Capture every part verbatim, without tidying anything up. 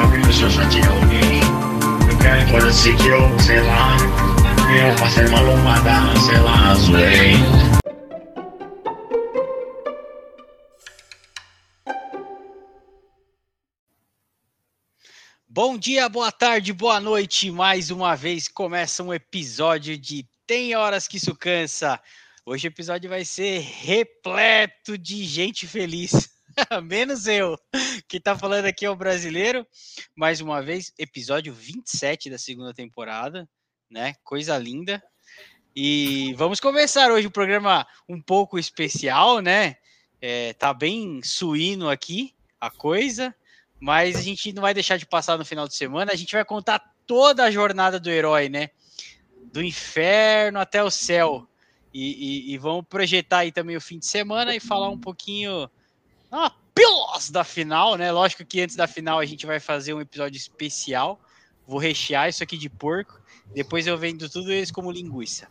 só que a pessoa só tinha alguém. O cara pode ser que eu, sei lá, eu passei uma lombada, sei lá, zoei. Bom dia, boa tarde, boa noite. Mais uma vez começa um episódio de Tem Horas Que Isso Cansa. Hoje o episódio vai ser repleto de gente feliz. Menos eu, que tá falando aqui é o brasileiro. Mais uma vez, episódio vinte e sete da segunda temporada, né? Coisa linda. E vamos começar hoje o programa um pouco especial, né? É, tá bem suíno aqui a coisa, mas a gente não vai deixar de passar no final de semana. A gente vai contar toda a jornada do herói, né? Do inferno até o céu. E, e, e vamos projetar aí também o fim de semana e falar um pouquinho... Ah, pilos da final, né? Lógico que antes da final a gente vai fazer um episódio especial. Vou rechear isso aqui de porco. Depois eu vendo tudo eles como linguiça.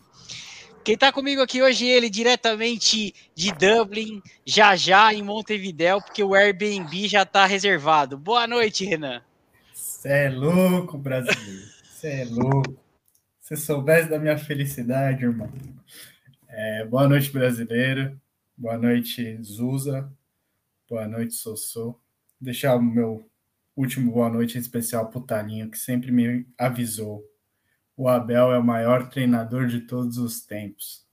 Quem tá comigo aqui hoje, ele diretamente de Dublin, já já em Montevidéu, porque o Airbnb já tá reservado. Boa noite, Renan. Você é louco, brasileiro. Você é louco. Se soubesse da minha felicidade, irmão. É, boa noite, brasileiro. Boa noite, Zuza. Boa noite, Sossô. Deixar o meu último boa noite em especial pro Taninho, que sempre me avisou. O Abel é o maior treinador de todos os tempos.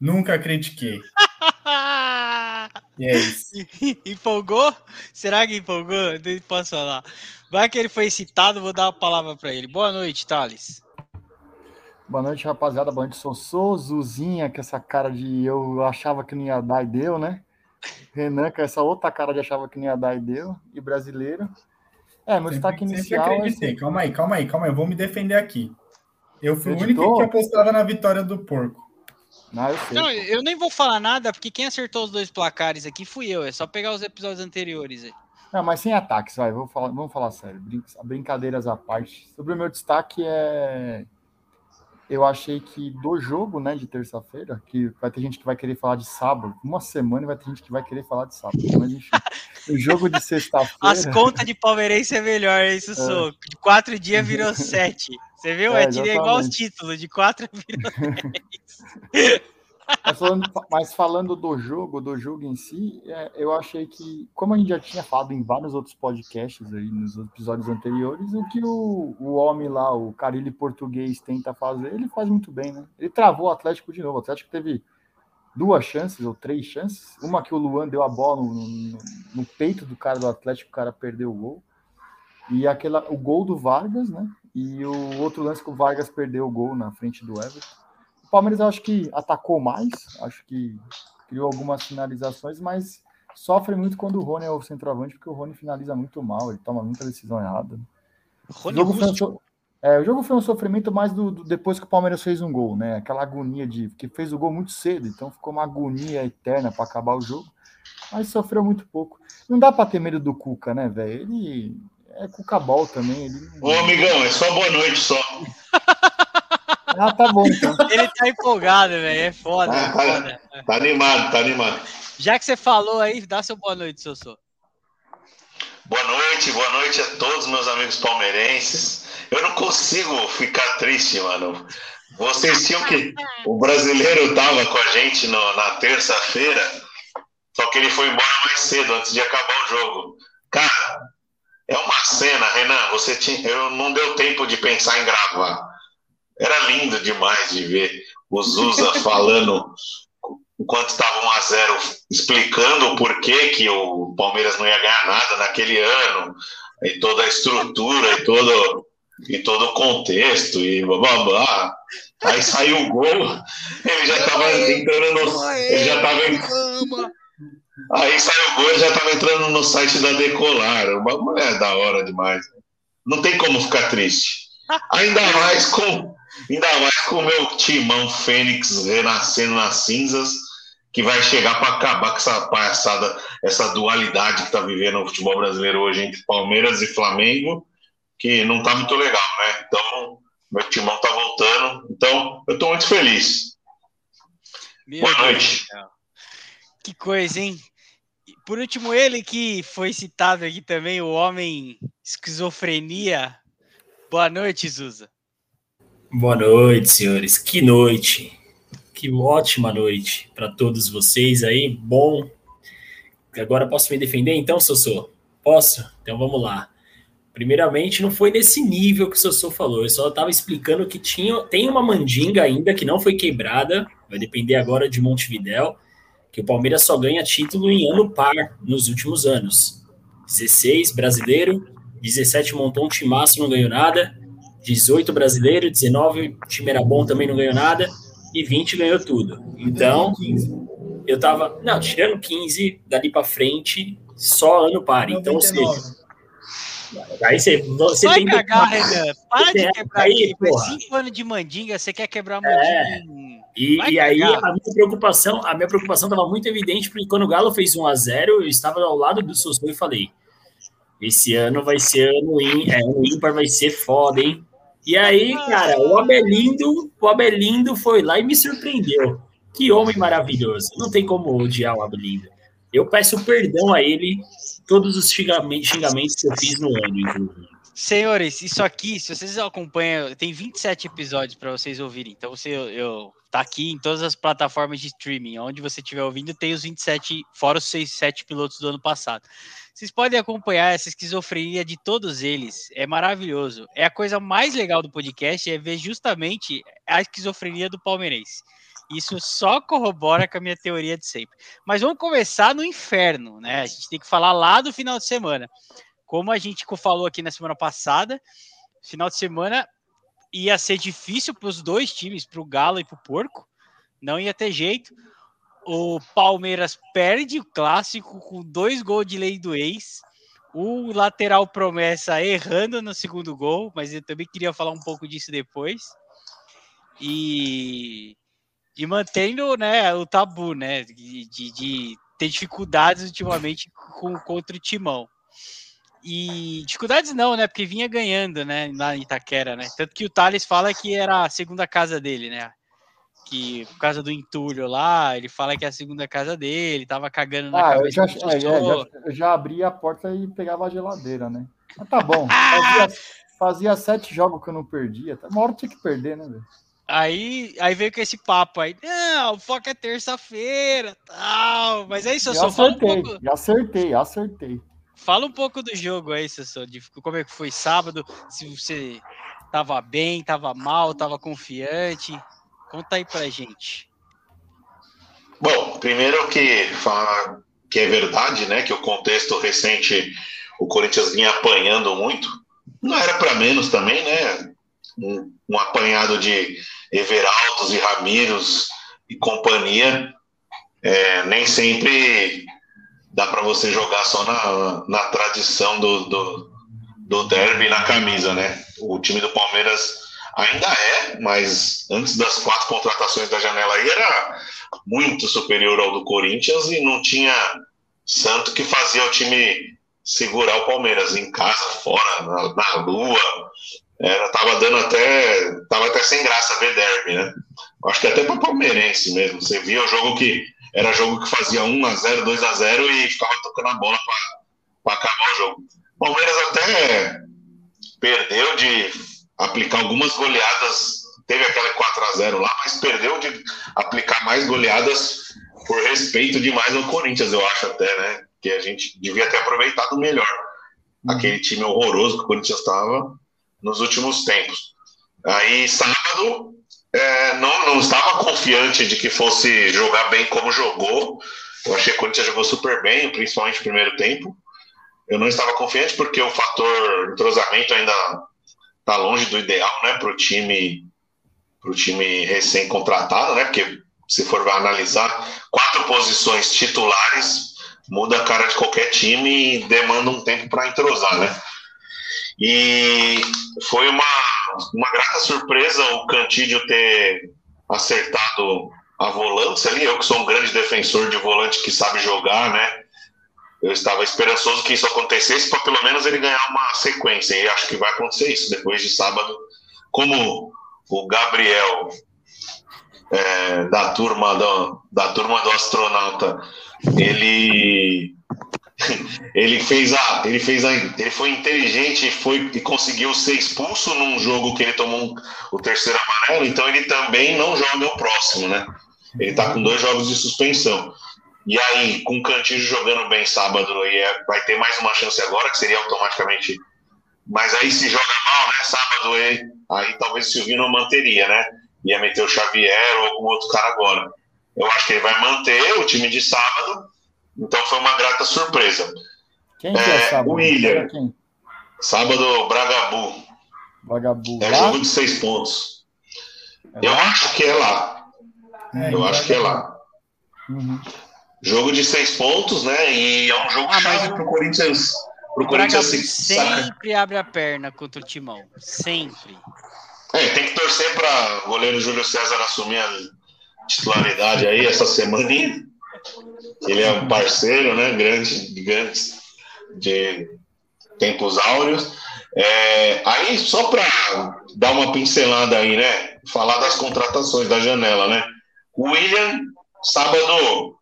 Nunca critiquei. E é isso. Empolgou? Será que empolgou? Não posso falar. Vai que ele foi excitado, vou dar a palavra para ele. Boa noite, Thales. Boa noite, rapaziada. Boa noite, Sossô. Zuzinha, que essa cara de eu achava que não ia dar e deu, né? Renan, com essa outra cara de achava que não ia dar e deu, e brasileiro. É, meu destaque inicial... Acreditei. É... Calma aí, calma aí, calma aí, eu vou me defender aqui. Eu fui Acreditou? o único que apostava na vitória do porco. Não, eu, sei, não eu nem vou falar nada, porque quem acertou os dois placares aqui fui eu, é só pegar os episódios anteriores aí. Não, mas sem ataques, vai, vamos falar, vamos falar sério, brincadeiras à parte. Sobre o meu destaque é... Eu achei que do jogo, né, de terça-feira, que vai ter gente que vai querer falar de sábado, uma semana vai ter gente que vai querer falar de sábado. Mas, enfim, o jogo de sexta-feira... As contas de palmeirense é melhor, isso, é. Sou. De quatro dias virou sete. Você viu? É, é igual os títulos, de quatro virou dez. Mas falando, mas falando do jogo, do jogo em si, é, eu achei que, como a gente já tinha falado em vários outros podcasts aí, nos episódios anteriores, o que o, o homem lá, o Carile Português, tenta fazer, ele faz muito bem, né? Ele travou o Atlético de novo. O Atlético teve duas chances, ou três chances. Uma que o Luan deu a bola no, no, no peito do cara do Atlético, o cara perdeu o gol. E aquela, o gol do Vargas, né? E o outro lance que o Vargas perdeu o gol na frente do Everton. O Palmeiras eu acho que atacou mais, acho que criou algumas finalizações, mas sofre muito quando o Rony é o centroavante, porque o Rony finaliza muito mal, ele toma muita decisão errada. O jogo, foi um so... é, o jogo foi um sofrimento mais do, do, depois que o Palmeiras fez um gol, né? Aquela agonia de... Porque fez o gol muito cedo, então ficou uma agonia eterna para acabar o jogo, mas sofreu muito pouco. Não dá para ter medo do Cuca, né, velho? Ele é Cuca-bol também. Ele... Ô, amigão, é só boa noite, só. Ah, tá bom, então. Ele tá empolgado, velho. É foda, ah, é foda. Tá animado, tá animado. Já que você falou aí, dá seu boa noite, Sossô. Boa noite, boa noite a todos meus amigos palmeirenses. Eu não consigo ficar triste, mano. Vocês tinham que... O brasileiro tava com a gente no, na terça-feira, só que ele foi embora mais cedo, antes de acabar o jogo. Cara, é uma cena, Renan, você tinha... Eu não deu tempo de pensar em gravar. Era lindo demais de ver o Zuza falando enquanto estava um a zero, explicando o porquê que o Palmeiras não ia ganhar nada naquele ano, e toda a estrutura, e todo, e todo o contexto, e blá, blá, blá. Aí saiu o gol, ele já estava entrando no... Ele já tava entrando, aí saiu o gol, ele já estava entrando no site da Decolar. O bagulho é da hora demais. Não tem como ficar triste. Ainda mais com... Ainda mais com o meu timão Fênix renascendo nas cinzas, que vai chegar para acabar com essa palhaçada, essa dualidade que está vivendo o futebol brasileiro hoje entre Palmeiras e Flamengo, que não está muito legal, né? Então, meu timão está voltando. Então, eu estou muito feliz. Meu Boa noite. Deus. Que coisa, hein? Por último, ele que foi citado aqui também, o homem esquizofrenia. Boa noite, Zuza. Boa noite, senhores. Que noite. Que ótima noite para todos vocês aí. Bom. Agora posso me defender então, Sossô? Posso? Então vamos lá. Primeiramente, não foi nesse nível que o Sossô falou. Eu só estava explicando que tinha, tem uma mandinga ainda que não foi quebrada. Vai depender agora de Montevidéu. Que o Palmeiras só ganha título em ano par nos últimos anos. dezesseis, brasileiro. dezessete, montou um timaço, não ganhou nada. dezoito, brasileiro. dezenove, o time era bom, também não ganhou nada. E vinte, ganhou tudo. Então, eu tava... Não, tirando quinze, dali pra frente, só ano par. Então, ou seja... Aí você, você vai tem cagar, que... Renan. Para de quebrar aí, aqui, porra. cinco anos de mandinga, você quer quebrar a mandinga? É. E, e aí a minha preocupação, a minha preocupação estava muito evidente, porque quando o Galo fez um a zero, eu estava ao lado do Sossô e falei: esse ano vai ser ano ímpar, é, ano ímpar vai ser foda, hein? E aí, cara, o Abelindo, o Abelindo foi lá e me surpreendeu. Que homem maravilhoso. Não tem como odiar o Abelindo. Eu peço perdão a ele, todos os xingamentos que eu fiz no ano. Senhores, isso aqui, se vocês acompanham, tem vinte e sete episódios para vocês ouvirem. Então, você, eu, tá aqui em todas as plataformas de streaming. Onde você estiver ouvindo, tem os vinte e sete, fora os seis, sete pilotos do ano passado. Vocês podem acompanhar essa esquizofrenia de todos eles. É maravilhoso. É a coisa mais legal do podcast, é ver justamente a esquizofrenia do palmeirense. Isso só corrobora com a minha teoria de sempre. Mas vamos começar no inferno, né? A gente tem que falar lá do final de semana. Como a gente falou aqui na semana passada, final de semana ia ser difícil para os dois times, para o Galo e para o Porco. Não ia ter jeito. O Palmeiras perde o clássico com dois gols de lei do ex. O lateral promessa errando no segundo gol, mas eu também queria falar um pouco disso depois. E... E mantendo, né, o tabu, né, de, de, de ter dificuldades ultimamente com, contra o Timão. E dificuldades não, né, porque vinha ganhando, né, lá em Itaquera, né. Tanto que o Thales fala que era a segunda casa dele, né, que por causa do entulho lá, ele fala que é a segunda casa dele, tava cagando na ah, cabeça. Eu já, é, já, eu já abria a porta e pegava a geladeira, né. Mas tá bom, fazia, fazia sete jogos que eu não perdia, uma hora tinha que perder, né, velho. Aí, aí veio com esse papo aí, não, o foco é terça-feira, tal, mas é isso, Sossô, fala um pouco... Já acertei, já acertei. Fala um pouco do jogo aí, Sossô, de como é que foi sábado, se você tava bem, tava mal, tava confiante, conta aí pra gente. Bom, primeiro que falar que é verdade, né, que o contexto recente, o Corinthians vinha apanhando muito, não era pra menos também, né, um, um apanhado de Everaldos e Ramiros e companhia, é, nem sempre dá para você jogar só na, na tradição do, do, do derby na camisa, né? O time do Palmeiras ainda é, mas antes das quatro contratações da janela aí era muito superior ao do Corinthians e não tinha santo que fazia o time segurar o Palmeiras em casa, fora, na, na lua. Era, tava dando até tava até sem graça ver derby, né? Acho que até para o palmeirense mesmo. Você via o jogo que era jogo que fazia um a zero, dois a zero e ficava tocando a bola para acabar o jogo. O Palmeiras até perdeu de aplicar algumas goleadas, teve aquela quatro a zero lá, mas perdeu de aplicar mais goleadas por respeito demais ao Corinthians, eu acho até, né? Que a gente devia ter aproveitado melhor aquele time horroroso que o Corinthians estava nos últimos tempos. Aí, sábado, é, não, não estava confiante de que fosse jogar bem como jogou. Eu achei que o Corinthians jogou super bem, principalmente no primeiro tempo. Eu não estava confiante porque o fator entrosamento ainda está longe do ideal, né, para o time, pro time recém-contratado, né, porque se for analisar, quatro posições titulares muda a cara de qualquer time e demanda um tempo para entrosar, né. E foi uma, uma grata surpresa o Cantídio ter acertado a volância ali. Eu que sou um grande defensor de volante que sabe jogar, né? Eu estava esperançoso que isso acontecesse para pelo menos ele ganhar uma sequência. E acho que vai acontecer isso depois de sábado. Como o Gabriel é, da, turma do, da turma do astronauta, ele... ele fez a, ele fez a, ele foi inteligente e, foi, e conseguiu ser expulso num jogo que ele tomou um, o terceiro amarelo, então ele também não joga o próximo, né? Ele tá com dois jogos de suspensão. E aí, com o Cantillo jogando bem sábado, e vai ter mais uma chance agora, que seria automaticamente... Mas aí se joga mal, né? Sábado, aí, aí talvez o Silvinho não manteria, né? Ia meter o Xavier ou algum outro cara agora. Eu acho que ele vai manter o time de sábado, então foi uma grata surpresa. Quem é, que é sábado? O William. Quem? Sábado, Bragabu. Bragabu. É lá? Jogo de seis pontos. É Eu lá? acho que é lá. É, Eu acho que é lá. Uhum. Jogo de seis pontos, né? E é um jogo ah, chave mas... pro Corinthians... O Braga sempre abre a perna contra o Timão. Sempre. É, tem que torcer para o goleiro Júlio César assumir a titularidade aí essa semana. Ele é um parceiro, né? Grande, gigante de tempos áureos. É, aí, só para dar uma pincelada aí, né? Falar das contratações da janela, né? O William, sábado...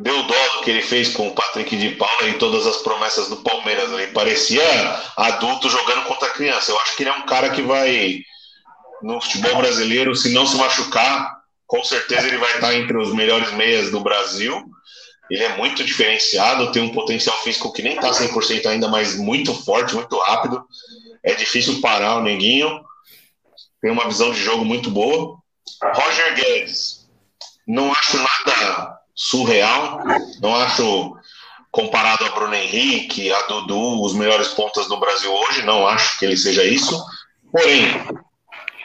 Deu dó do que ele fez com o Patrick de Paula e todas as promessas do Palmeiras. Ele parecia adulto jogando contra criança. Eu acho que ele é um cara que vai, no futebol brasileiro, se não se machucar, com certeza ele vai estar entre os melhores meias do Brasil. Ele é muito diferenciado, tem um potencial físico que nem está cem por cento ainda, mas muito forte, muito rápido. É difícil parar o neguinho. Tem uma visão de jogo muito boa. Roger Guedes. Não acho nada... surreal, não acho comparado a Bruno Henrique, a Dudu, os melhores pontas do Brasil hoje, não acho que ele seja isso, porém,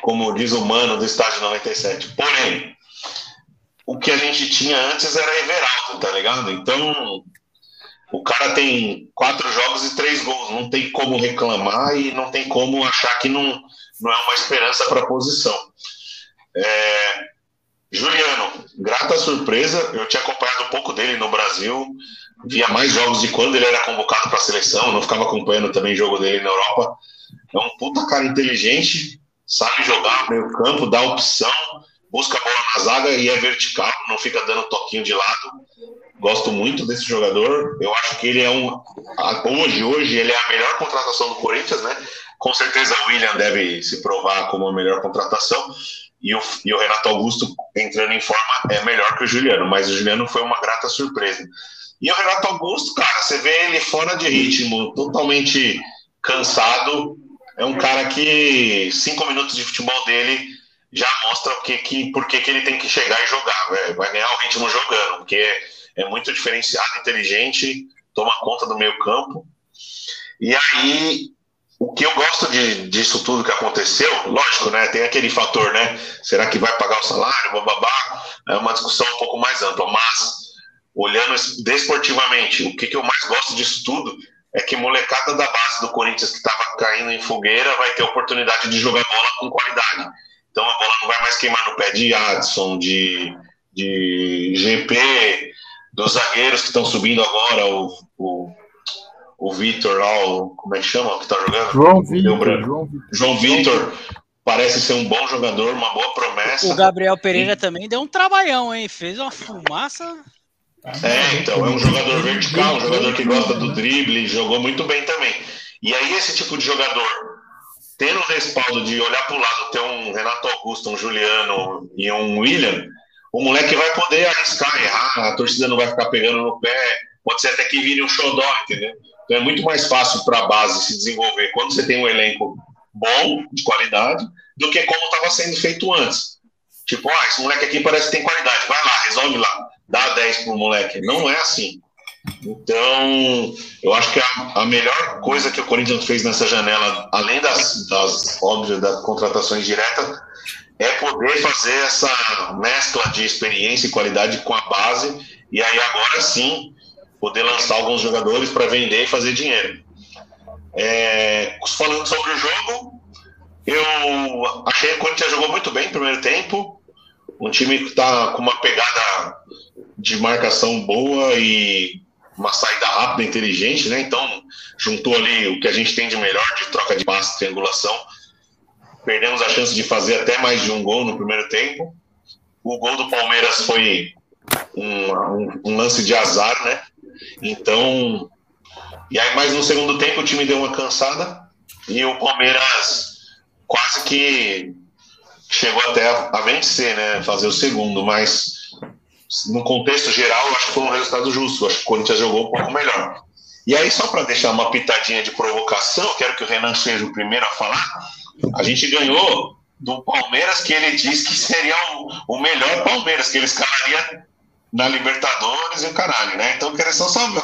como diz o Mano do estádio noventa e sete, porém, o que a gente tinha antes era Everaldo, tá ligado? Então, o cara tem quatro jogos e três gols, não tem como reclamar e não tem como achar que não, não é uma esperança para a posição. É... Juliano, grata surpresa, eu tinha acompanhado um pouco dele no Brasil, via mais jogos de quando ele era convocado para a seleção, não ficava acompanhando também o jogo dele na Europa. É um puta cara inteligente, sabe jogar meio campo, dá opção, busca a bola na zaga e é vertical, não fica dando toquinho de lado. Gosto muito desse jogador, eu acho que ele é um... Hoje, hoje ele é a melhor contratação do Corinthians, né? Com certeza o William deve se provar como a melhor contratação. E o, e o Renato Augusto entrando em forma é melhor que o Juliano, mas o Juliano foi uma grata surpresa. E o Renato Augusto, cara, você vê ele fora de ritmo, totalmente cansado, é um cara que cinco minutos de futebol dele já mostra porque que, porque que ele tem que chegar e jogar, véio. Vai ganhar o ritmo jogando, porque é, é muito diferenciado, inteligente, toma conta do meio campo. E aí... O que eu gosto de, disso tudo que aconteceu, lógico, né? Tem aquele fator, né? Será que vai pagar o salário, bababá? É uma discussão um pouco mais ampla, mas olhando desportivamente, o que, que eu mais gosto disso tudo é que molecada da base do Corinthians que estava caindo em fogueira vai ter oportunidade de jogar bola com qualidade. Então a bola não vai mais queimar no pé de Adson, de, de G P, dos zagueiros que estão subindo agora, o... o O Vitor lá, o, como é que chama? Que tá jogando? João Vitor. João Vitor parece ser um bom jogador, uma boa promessa. O Gabriel Pereira e... também deu um trabalhão, hein? Fez uma fumaça. É, então, é um jogador vertical, um jogador que gosta do drible, jogou muito bem também. E aí, esse tipo de jogador, tendo o respaldo de olhar pro lado, ter um Renato Augusto, um Juliano e um William, o moleque vai poder arriscar, errar, a torcida não vai ficar pegando no pé, pode ser até que vire um xodó, entendeu? Então é muito mais fácil para a base se desenvolver quando você tem um elenco bom, de qualidade, do que como estava sendo feito antes. Tipo, ah, esse moleque aqui parece que tem qualidade, vai lá, resolve lá, dá dez pro moleque. Não é assim. Então, eu acho que a, a melhor coisa que o Corinthians fez nessa janela, além das, das óbvias das contratações diretas, é poder fazer essa mescla de experiência e qualidade com a base, e aí agora sim poder lançar alguns jogadores para vender e fazer dinheiro. É, falando sobre o jogo, eu achei que o Corinthians jogou muito bem no primeiro tempo, um time que está com uma pegada de marcação boa e uma saída rápida, inteligente, né? Então, juntou ali o que a gente tem de melhor, de troca de passe, triangulação. Perdemos a chance de fazer até mais de um gol no primeiro tempo. O gol do Palmeiras foi um, um, um lance de azar, né? Então, e aí, mas no segundo tempo o time deu uma cansada e o Palmeiras quase que chegou até a vencer, né? Fazer o segundo, mas no contexto geral, eu acho que foi um resultado justo. Eu acho que o Corinthians jogou um pouco melhor. E aí, só para deixar uma pitadinha de provocação, eu quero que o Renan seja o primeiro a falar. A gente ganhou do Palmeiras, que ele diz que seria o, o melhor Palmeiras, que ele escalaria na Libertadores e o caralho, né? Então, eu quero só saber,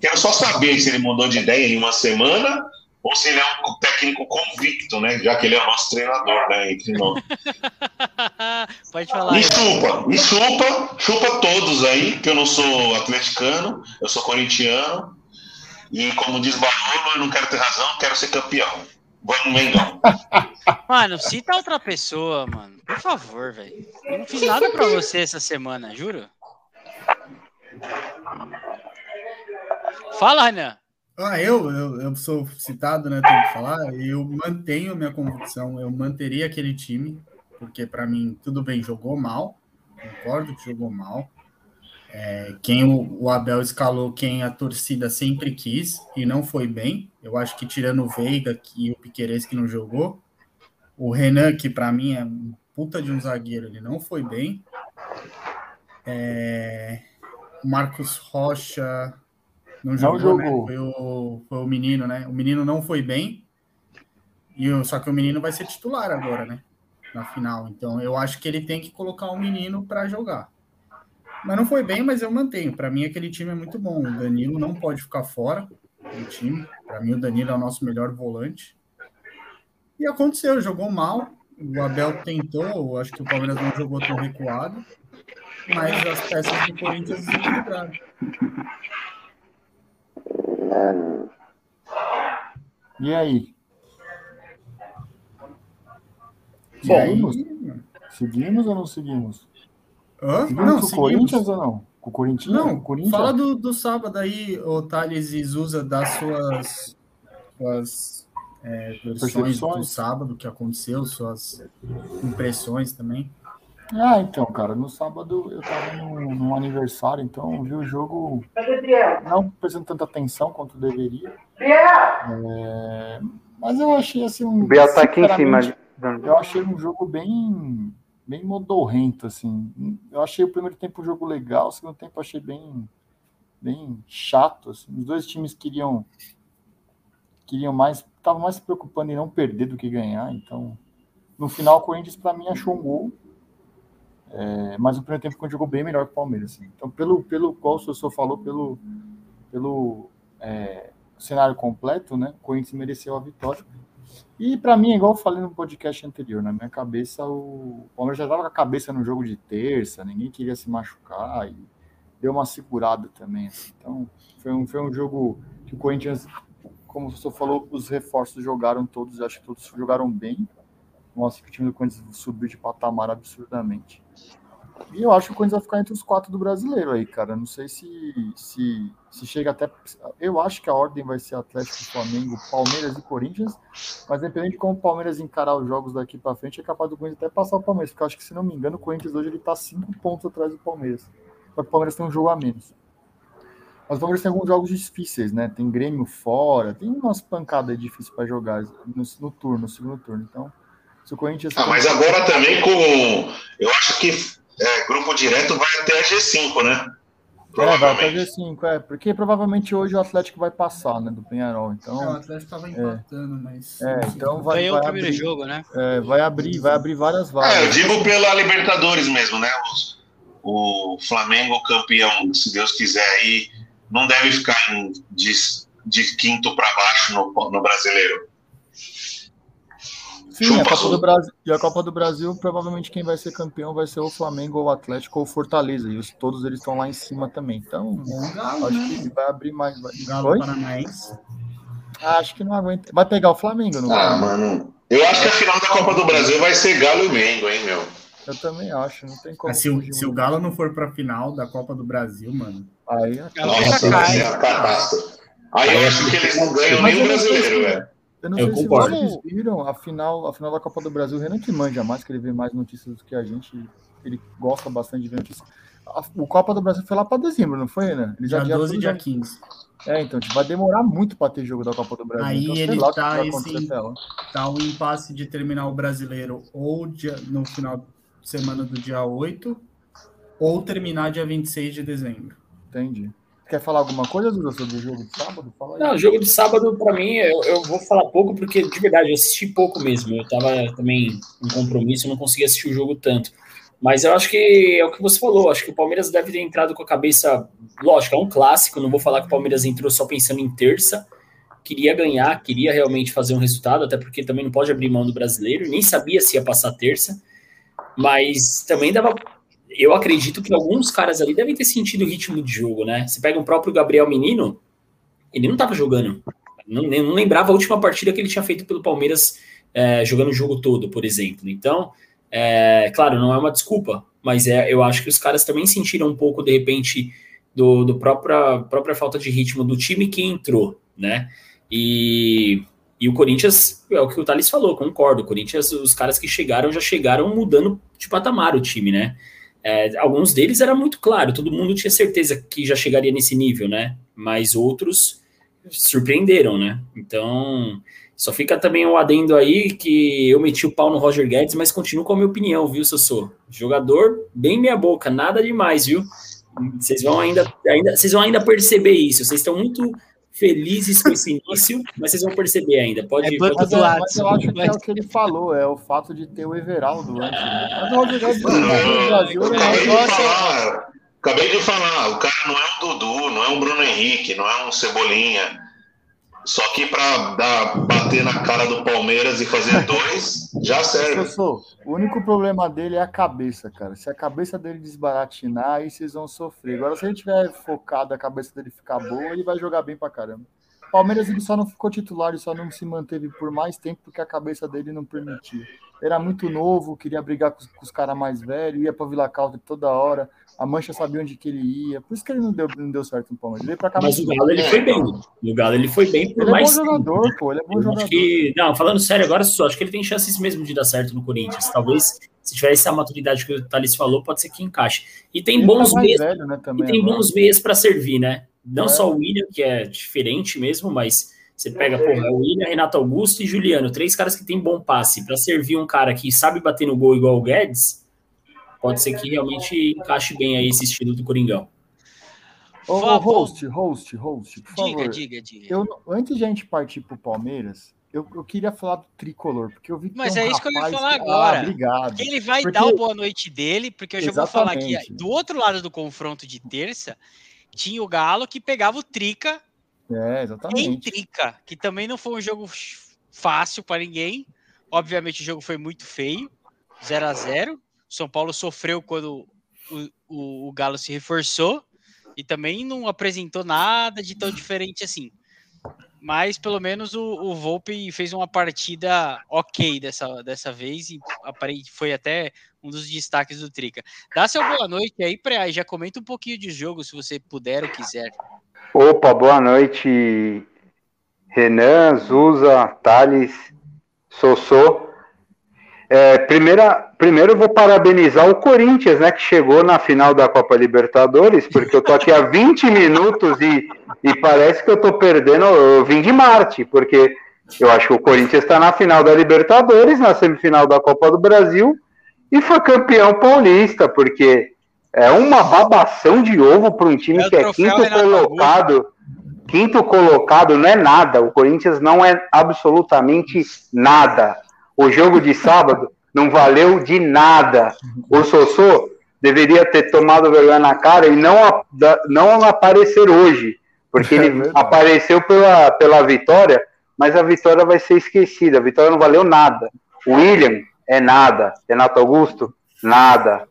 quero só saber se ele mudou de ideia em uma semana ou se ele é um técnico convicto, né? Já que ele é o nosso treinador, né? Entre nós. Pode falar. E chupa, e chupa, chupa todos aí, que eu não sou atleticano, eu sou corintiano. E como diz Barolo, eu não quero ter razão, quero ser campeão. Vamos, Mengão. Mano, cita outra pessoa, mano. Por favor, velho. Eu não fiz nada pra você essa semana, juro. Fala, Renan. Ah, eu, eu, eu sou citado, né? Tenho que falar. Eu mantenho minha convicção. Eu manteria aquele time, porque pra mim, tudo bem, jogou mal. Concordo que jogou mal. É, quem o, o Abel escalou, quem a torcida sempre quis e não foi bem, eu acho que tirando o Veiga e o Piquerez que não jogou, o Renan, que para mim é um puta de um zagueiro, ele não foi bem, é, Marcos Rocha não jogou, não jogou. Né? Foi, o, foi o menino, né? O menino não foi bem, e eu, só que o menino vai ser titular agora, né? Na final, então eu acho que ele tem que colocar o menino para jogar. Mas não foi bem, mas eu mantenho. Para mim, aquele time é muito bom. O Danilo não pode ficar fora do time. Para mim, o Danilo é o nosso melhor volante. E aconteceu, jogou mal. O Abel tentou, acho que o Palmeiras não jogou tão recuado. Mas as peças do Corinthians desequilibraram. E aí? Seguimos? E aí? Seguimos ou não seguimos? Hã? Não, com o Corinthians ou não? Com o Corinthians? Não, o Corinthians? Fala do, do sábado aí, o Thales e Zusa, das suas, suas é, versões do sábado, que aconteceu, suas impressões também. Ah, então, cara, no sábado eu tava num, num aniversário, então eu vi o jogo não prestando tanta atenção quanto deveria. É, mas eu achei assim... um tá aqui em cima. Eu achei um jogo bem... bem modorrento, assim. Eu achei o primeiro tempo um jogo legal, o segundo tempo eu achei bem, bem chato, assim. Os dois times queriam queriam mais, estavam mais se preocupando em não perder do que ganhar, então no final o Corinthians, para mim, achou um gol, é, mas o primeiro tempo o Corinthians jogou bem melhor que o Palmeiras, assim. Então, pelo, pelo qual o Sossô falou, pelo, pelo é, cenário completo, né, o Corinthians mereceu a vitória. E para mim, igual eu falei no podcast anterior, na minha cabeça, o Palmeiras já estava com a cabeça no jogo de terça, ninguém queria se machucar e deu uma segurada também. Assim. Então, foi um, foi um jogo que o Corinthians, como o senhor falou, os reforços jogaram todos, acho que todos jogaram bem. Nossa, que o time do Corinthians subiu de patamar absurdamente. E eu acho que o Corinthians vai ficar entre os quatro do brasileiro aí, cara. Não sei se, se, se chega até... Eu acho que a ordem vai ser Atlético, Flamengo, Palmeiras e Corinthians, mas dependendo de como o Palmeiras encarar os jogos daqui pra frente, é capaz do Corinthians até passar o Palmeiras, porque eu acho que, se não me engano, o Corinthians hoje ele tá cinco pontos atrás do Palmeiras. Só que o Palmeiras tem um jogo a menos. Mas o Palmeiras tem alguns jogos difíceis, né? Tem Grêmio fora, tem umas pancadas difíceis pra jogar no, no turno, no segundo turno. Então, se o Corinthians... Ah, mas agora também com... Eu acho que... É, grupo direto vai até a G cinco, né? É, vai até a G cinco, é. Porque provavelmente hoje o Atlético vai passar, né? Do Penharol, então... É, o Atlético tava empatando, é, mas... É, então vai, vai o primeiro abrir, jogo, né? É, vai abrir, vai abrir várias vagas. É, eu digo pela Libertadores mesmo, né? O, o Flamengo campeão, se Deus quiser, aí não deve ficar de, de quinto para baixo no, no brasileiro. Sim, a Copa do Brasil, e a Copa do Brasil, provavelmente quem vai ser campeão vai ser o Flamengo, ou o Atlético, ou o Fortaleza. E os, todos eles estão lá em cima também. Então, Galo, acho, né? Que vai abrir mais. Vai... Galo Paranaense. Ah, acho que não aguenta. Vai pegar o Flamengo, não? Ah, vai, mano. Eu acho que a final da Copa do Brasil vai ser Galo e Mengo, hein, meu? Eu também acho, não tem como. Ah, se, o, se o Galo não for pra final da Copa do Brasil, mano. Aí a Nossa, vai ser uma catástrofe. Aí eu acho que eles não ganham nem o brasileiro, velho. Eu não eu sei concordo. Se vocês viram a final, a final da Copa do Brasil. O Renan que manja mais, que ele vê mais notícias do que a gente. Ele gosta bastante de ver notícias. a, o Copa do Brasil foi lá para dezembro, não foi, né? Eles dia doze, dia quinze. É, então, tipo, vai demorar muito para ter jogo da Copa do Brasil. Aí então, ele lá, tá esse, tá o impasse de terminar o Brasileiro ou dia, no final de semana do dia oito ou terminar dia vinte e seis de dezembro. Entendi. Quer falar alguma coisa, Duda, sobre o jogo de sábado? Fala aí. Não, o jogo de sábado, para mim, eu, eu vou falar pouco, porque, de verdade, eu assisti pouco mesmo. Eu tava também em compromisso, eu não consegui assistir o jogo tanto. Mas eu acho que é o que você falou, acho que o Palmeiras deve ter entrado com a cabeça... Lógico, é um clássico, não vou falar que o Palmeiras entrou só pensando em terça. Queria ganhar, queria realmente fazer um resultado, até porque também não pode abrir mão do brasileiro, nem sabia se ia passar terça. Mas também dava... Eu acredito que alguns caras ali devem ter sentido o ritmo de jogo, né? Você pega o próprio Gabriel Menino, ele não estava jogando. Não, não lembrava a última partida que ele tinha feito pelo Palmeiras, é, jogando o jogo todo, por exemplo. Então... É, claro, não é uma desculpa, mas é, eu acho que os caras também sentiram um pouco, de repente, do, do própria, própria falta de ritmo do time que entrou, né? E, e o Corinthians, é o que o Thales falou, concordo, o Corinthians, os caras que chegaram, já chegaram mudando de patamar o time, né? É, alguns deles era muito claro, todo mundo tinha certeza que já chegaria nesse nível, né? Mas outros surpreenderam, né? Então... Só fica também um adendo aí que eu meti o pau no Roger Guedes, mas continuo com a minha opinião, viu, Sossô? Jogador bem meia boca, nada demais, viu? Vocês vão ainda, ainda, vocês vão ainda perceber isso. Vocês estão muito felizes com esse início, mas vocês vão perceber ainda. Pode é ir. Pode mas, lá, mas eu acho que é o que ele falou, é o fato de ter o Everaldo antes. Ah, mas o Roger Guedes não, não, Brasil, acabei, mas de falar, acabei de falar, o cara não é um Dudu, não é um Bruno Henrique, não é um Cebolinha. Só que para bater na cara do Palmeiras e fazer dois, já serve. Pessoal, o único problema dele é a cabeça, cara. Se a cabeça dele desbaratinar, aí vocês vão sofrer. Agora, se ele tiver focado, a cabeça dele ficar boa, ele vai jogar bem pra caramba. O Palmeiras ele só não ficou titular, ele só não se manteve por mais tempo porque a cabeça dele não permitia. Era muito novo, queria brigar com os, com os caras mais velhos, ia pra Vila Caldas toda hora, a Mancha sabia onde que ele ia, por isso que ele não deu, não deu certo no Palmeiras. Ele veio pra cá. Mas o Galo ele foi bem, o Galo ele foi bem por ele mais tempo. Ele é bom jogador, tempo. pô, ele é bom eu jogador. Que, não, falando sério agora, só acho que ele tem chances mesmo de dar certo no Corinthians, talvez se tiver essa maturidade que o Thales falou, pode ser que encaixe. E tem ele bons tá meios, velho, né, também, e tem agora. bons meios pra servir, né? Não é. Só o William, que é diferente mesmo, mas você pega, porra, o William, Renato Augusto e Juliano, três caras que tem bom passe. Para servir um cara que sabe bater no gol igual o Guedes, pode ser que realmente encaixe bem aí esse estilo do Coringão. Ô, ô, host, host, host, por favor. Diga, diga, diga. Eu, antes de a gente partir pro Palmeiras, eu, eu queria falar do Tricolor, porque eu vi que Mas é um isso que eu ia falar que... agora. Ah, obrigado. Ele vai porque... dar o boa noite dele, porque eu já Exatamente. vou falar aqui, do outro lado do confronto de terça... Tinha o Galo que pegava o Trica é, exatamente. em Trica, que também não foi um jogo fácil para ninguém. Obviamente o jogo foi muito feio, zero a zero. São Paulo sofreu quando o, o, o Galo se reforçou e também não apresentou nada de tão diferente assim. Mas pelo menos o, o Volpi fez uma partida ok dessa, dessa vez e foi até um dos destaques do Trica. Dá seu boa noite aí para já comenta um pouquinho de jogo, se você puder ou quiser. Opa, boa noite, Renan, Zuza, Thales, Sossô. É, primeira, primeiro eu vou parabenizar o Corinthians, né, que chegou na final da Copa Libertadores, porque eu tô aqui há vinte minutos e, e parece que eu tô perdendo, eu vim de Marte, porque eu acho que o Corinthians está na final da Libertadores, na semifinal da Copa do Brasil, e foi campeão paulista, porque é uma babação de ovo para um time que é quinto colocado, quinto colocado não é nada, o Corinthians não é absolutamente nada. O jogo de sábado não valeu de nada. O Sossô deveria ter tomado vergonha na cara e não, a, não aparecer hoje, porque ele é apareceu pela, pela vitória, mas a vitória vai ser esquecida. A vitória não valeu nada. O William é nada. Renato Augusto, nada.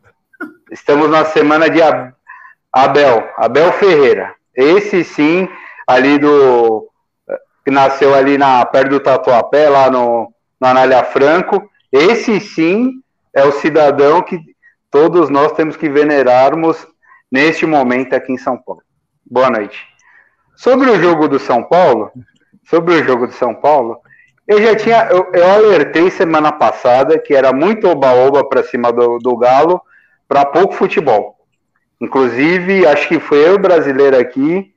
Estamos na semana de Abel, Abel Ferreira. Esse sim, ali do... que nasceu ali na, perto do Tatuapé, lá no... no Anália Franco, esse sim é o cidadão que todos nós temos que venerarmos neste momento aqui em São Paulo. Boa noite. Sobre o jogo do São Paulo, sobre o jogo do São Paulo, eu já tinha, eu, eu alertei semana passada que era muito oba-oba para cima do, do Galo, para pouco futebol. Inclusive, acho que foi eu, brasileiro, aqui,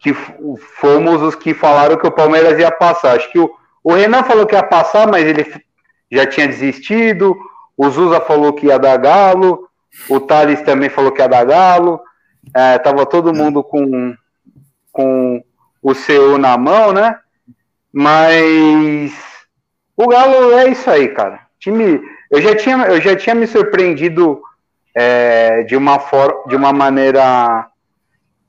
que fomos os que falaram que o Palmeiras ia passar. Acho que o, o Renan falou que ia passar, mas ele já tinha desistido. O Zuza falou que ia dar galo. O Thales também falou que ia dar galo. É, tava todo mundo com, com o C E O na mão, né? Mas o Galo é isso aí, cara. Time, eu, já tinha, eu já tinha me surpreendido é, de, uma for, de uma maneira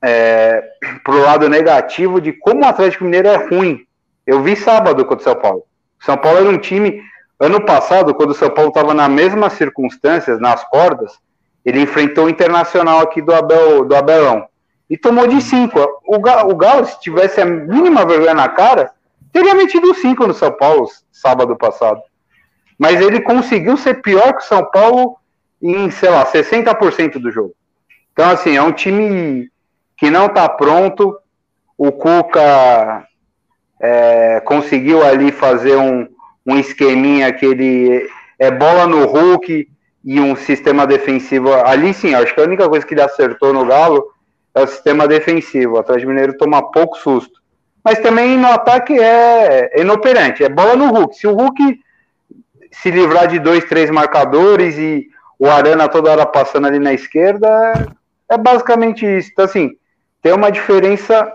é, pro lado negativo de como o Atlético Mineiro é ruim. Eu vi sábado contra o São Paulo. O São Paulo era um time... Ano passado, quando o São Paulo estava nas mesmas circunstâncias, nas cordas, ele enfrentou o Internacional aqui do, Abel, do Abelão. E tomou de cinco. O Galo, o Galo, se tivesse a mínima vergonha na cara, teria metido cinco no São Paulo sábado passado. Mas ele conseguiu ser pior que o São Paulo em, sei lá, sessenta por cento do jogo. Então, assim, é um time que não está pronto. O Cuca é, conseguiu ali fazer um, um esqueminha que ele é bola no Hulk e um sistema defensivo. Ali sim, acho que a única coisa que ele acertou no Galo é o sistema defensivo. O Atlético Mineiro toma pouco susto. Mas também no ataque é inoperante, é bola no Hulk. Se o Hulk se livrar de dois, três marcadores e o Arana toda hora passando ali na esquerda, é basicamente isso. Então, assim, tem uma diferença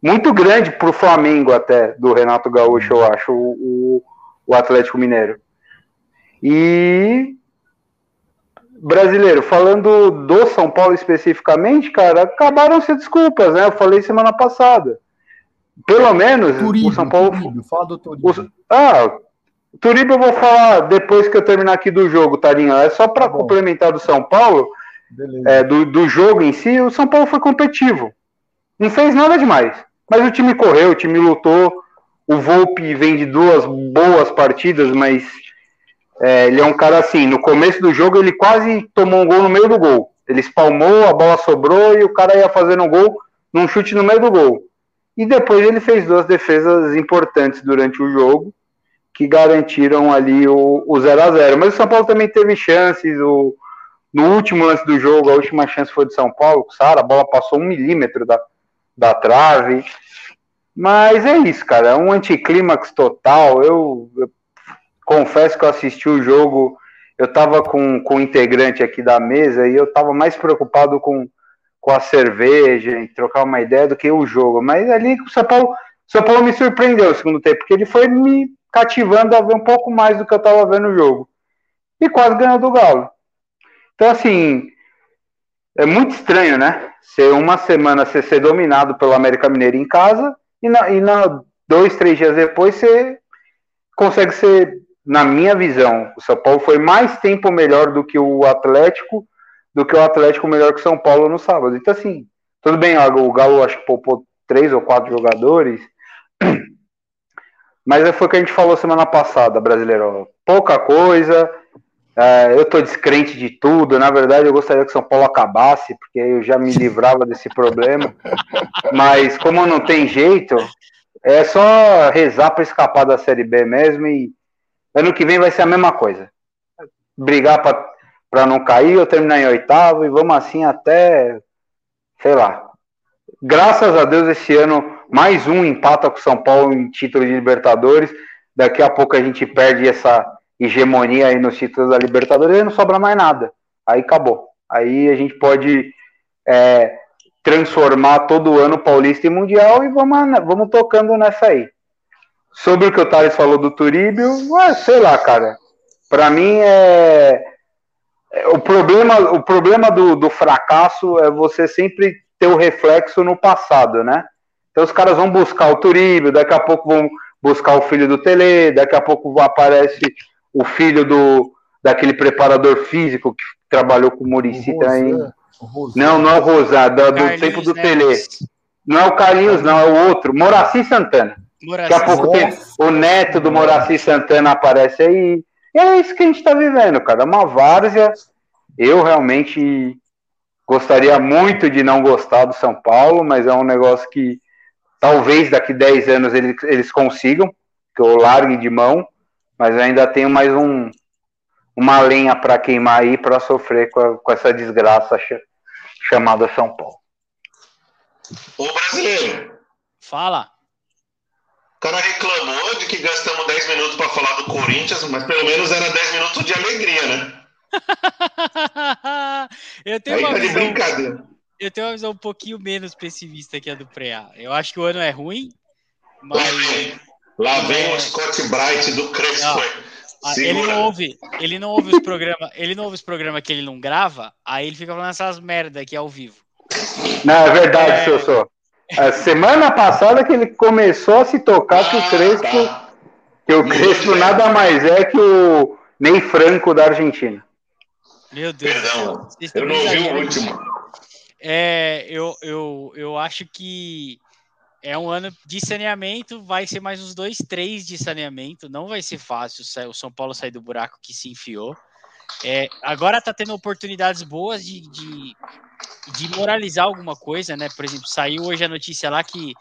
muito grande para o Flamengo até, do Renato Gaúcho, eu acho, o, o Atlético Mineiro. E... Brasileiro, falando do São Paulo especificamente, cara, acabaram-se desculpas, né? Eu falei semana passada. Pelo menos Turíbio, o São Paulo... Turíbio, fala do Turíbio. O... Ah, Turíbio eu vou falar depois que eu terminar aqui do jogo, Tarinho. É só para tá complementar do São Paulo, é, do, do jogo em si, o São Paulo foi competitivo. Não fez nada demais. Mas o time correu, o time lutou. O Volpi vem de duas boas partidas, mas é, ele é um cara assim, no começo do jogo ele quase tomou um gol no meio do gol. Ele espalmou, a bola sobrou e o cara ia fazendo um gol num chute no meio do gol. E depois ele fez duas defesas importantes durante o jogo, que garantiram ali o zero a zero. Mas o São Paulo também teve chances. O, no último lance do jogo, a última chance foi de São Paulo. Sara, a bola passou um milímetro da, da trave. Mas é isso, cara. É um anticlímax total. Eu, eu confesso que eu assisti o jogo. Eu estava com, com o integrante aqui da mesa e eu estava mais preocupado com... com a cerveja, e trocar uma ideia do que o jogo. Mas ali o São Paulo, São Paulo me surpreendeu no segundo tempo, porque ele foi me cativando a ver um pouco mais do que eu estava vendo o jogo. E quase ganhou do Galo. Então, assim, é muito estranho, né? Ser uma semana, ser, ser dominado pelo América Mineiro em casa, e, na, e na, dois, três dias depois você consegue ser, na minha visão, o São Paulo foi mais tempo melhor do que o Atlético, do que o Atlético melhor que o São Paulo no sábado. Então, assim, tudo bem, o Galo acho que poupou três ou quatro jogadores, mas foi o que a gente falou semana passada, Brasileirão. Pouca coisa, é, eu tô descrente de tudo, na verdade eu gostaria que o São Paulo acabasse, porque eu já me livrava desse problema, mas como não tem jeito, é só rezar para escapar da Série B mesmo, e ano que vem vai ser a mesma coisa. Brigar para para não cair, eu terminar em oitavo, e vamos assim até, sei lá. Graças a Deus, esse ano, mais um empata com o São Paulo em título de Libertadores, daqui a pouco a gente perde essa hegemonia aí nos títulos da Libertadores, e não sobra mais nada, aí acabou. Aí a gente pode é, transformar todo ano Paulista e Mundial, e vamos, vamos tocando nessa aí. Sobre o que o Thales falou do Turíbio, ué, sei lá, cara, para mim é... O problema, o problema do, do fracasso é você sempre ter o reflexo no passado, né? Então os caras vão buscar o Turíbio, daqui a pouco vão buscar o filho do Tele, daqui a pouco aparece o filho do, daquele preparador físico que trabalhou com o Muricy também. Não, não é o Rosado, é do Carlinhos, tempo do né? Tele. Não é o Carlinhos, não, é o outro. Moraci Santana. Moraci. Daqui a pouco tem, o neto do Moraci Santana aparece aí. E é isso que a gente está vivendo, cara. Uma várzea. Eu realmente gostaria muito de não gostar do São Paulo, mas é um negócio que talvez daqui dez anos eles, eles consigam, que eu largue de mão, mas eu ainda tenho mais um, uma lenha para queimar aí, para sofrer com, a, com essa desgraça chamada São Paulo. Ô, brasileiro. Fala. O cara reclamou de que gastamos dez minutos para falar do Corinthians, mas pelo menos era dez minutos de alegria, né? Eu tenho aí uma tá visão, de brincadeira. Eu tenho uma visão um pouquinho menos pessimista que a do Preá. Eu acho que o ano é ruim, mas... Lá vem, Lá vem é... o Scott Bright do Crespo. Ah, ele não ouve, ele não ouve os programas, ele não ouve os programas que ele não grava, aí ele fica falando essas merda aqui ao vivo. Não, é verdade, é... Sossô. A semana passada que ele começou a se tocar que o Crespo, que o Crespo nada mais é que o Ney Franco da Argentina. Meu Deus. Perdão, eu não vi o último. É, eu, eu, eu acho que é um ano de saneamento, vai ser mais uns dois, três de saneamento, não vai ser fácil o São Paulo sair do buraco que se enfiou. É, agora tá tendo oportunidades boas de, de, de moralizar alguma coisa, né? Por exemplo, saiu hoje a notícia lá que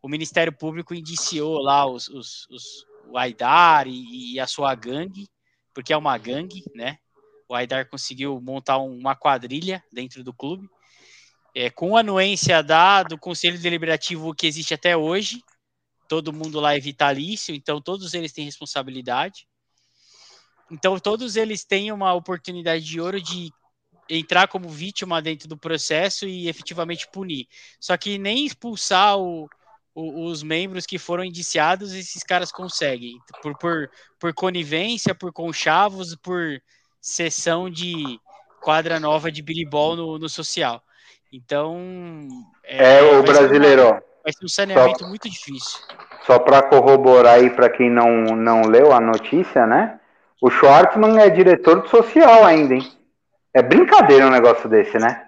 o Ministério Público indiciou lá os, os, os, o Aidar e, e a sua gangue, porque é uma gangue, né? O Aidar conseguiu montar uma quadrilha dentro do clube, é, com anuência da, do Conselho Deliberativo que existe até hoje. Todo mundo lá é vitalício, então todos eles têm responsabilidade. Então, todos eles têm uma oportunidade de ouro de entrar como vítima dentro do processo e efetivamente punir. Só que nem expulsar o, o, os membros que foram indiciados, esses caras conseguem. Por, por, por conivência, por conchavos, por sessão de quadra nova de bilibol no, no social. Então... É, é o Brasileirão. Vai ser um saneamento só, muito difícil. Só para corroborar aí para quem não, não leu a notícia, né? O Schwartzman é diretor de social ainda, hein? É brincadeira um negócio desse, né?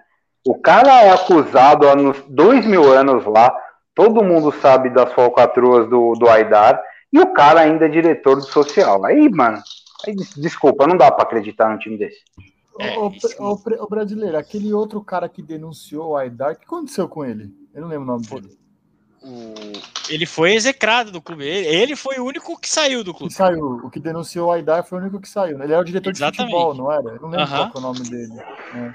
O cara é acusado há uns dois mil anos lá, todo mundo sabe das falcatruas do, do Aidar, e o cara ainda é diretor de social. Aí, mano, aí, desculpa, não dá pra acreditar num time desse. É, o, o, o, o brasileiro, aquele outro cara que denunciou o Aidar, o que aconteceu com ele? Eu não lembro o nome dele. O... Ele foi execrado do clube. Ele foi o único que saiu do clube. Que saiu. O que denunciou o Aidar foi o único que saiu. Ele era o diretor Exatamente. de futebol, não era? Eu não lembro uhum. qual é o nome dele. É.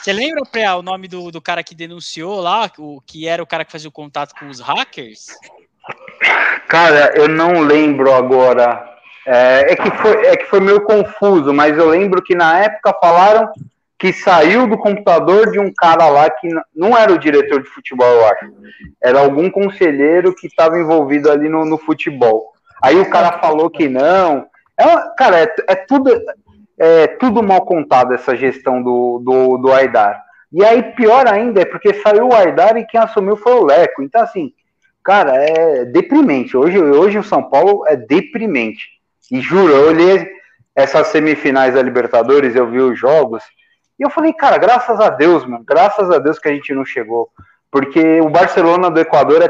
Você lembra, Pré, o nome do, do cara que denunciou lá? O, que era o cara que fazia o contato com os hackers? Cara, eu não lembro agora. É, é, que, foi, é que foi meio confuso, mas eu lembro que na época falaram que saiu do computador de um cara lá que não era o diretor de futebol, eu acho. Era algum conselheiro que estava envolvido ali no, no futebol. Aí o cara falou que não. É, cara, é, é, tudo, é tudo mal contado essa gestão do, do, do Aidar. E aí, pior ainda, é porque saiu o Aidar e quem assumiu foi o Leco. Então, assim, cara, é deprimente. Hoje, hoje o São Paulo é deprimente. E juro, eu olhei essas semifinais da Libertadores, eu vi os jogos... E eu falei, cara, graças a Deus, mano, graças a Deus que a gente não chegou. Porque o Barcelona do Equador é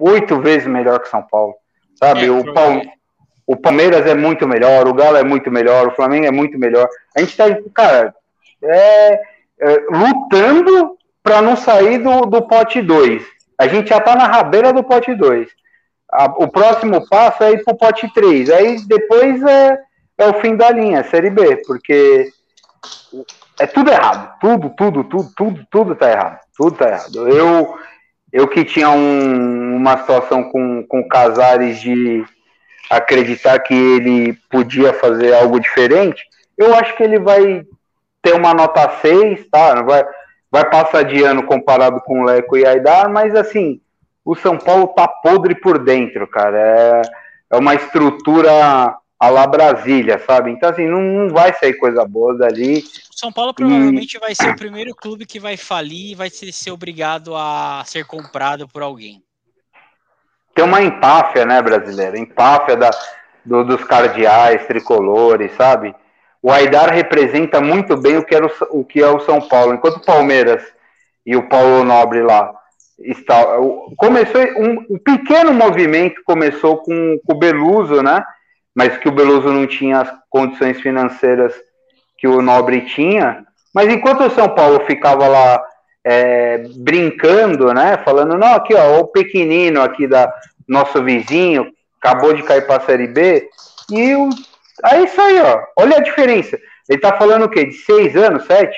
oito vezes melhor que São Paulo, sabe? É, o, Pal... o Palmeiras é muito melhor, o Galo é muito melhor, o Flamengo é muito melhor. A gente tá, cara, é... É... lutando pra não sair do, do Pote dois. A gente já tá na rabeira do Pote dois. A... O próximo passo é ir pro Pote três. Aí depois é, é o fim da linha, Série B, porque... É tudo errado, tudo, tudo, tudo, tudo, tudo tá errado, tudo tá errado. Eu, eu que tinha um, uma situação com, com Casares de acreditar que ele podia fazer algo diferente, eu acho que ele vai ter uma nota seis, tá? Vai, vai passar de ano comparado com o Leco e Aidar, mas assim, o São Paulo tá podre por dentro, cara. É, é uma estrutura... a lá Brasília, sabe? Então, assim, não, não vai sair coisa boa dali. São Paulo provavelmente hum. vai ser o primeiro clube que vai falir e vai ser, ser obrigado a ser comprado por alguém. Tem uma empáfia, né, brasileiro? Empáfia da, do, dos cardeais, tricolores, sabe? O Aidar representa muito bem o que, era o, o que é o São Paulo. Enquanto o Palmeiras e o Paulo Nobre lá está, começou um, um pequeno movimento, começou com, com o Beluso, né? Mas que o Beluso não tinha as condições financeiras que o Nobre tinha. Mas enquanto o São Paulo ficava lá é, brincando, né, falando, não, aqui ó, o pequenino aqui da nosso vizinho, acabou de cair para a Série B, e o... é isso aí, ó, olha a diferença. Ele tá falando o quê? De seis anos, sete?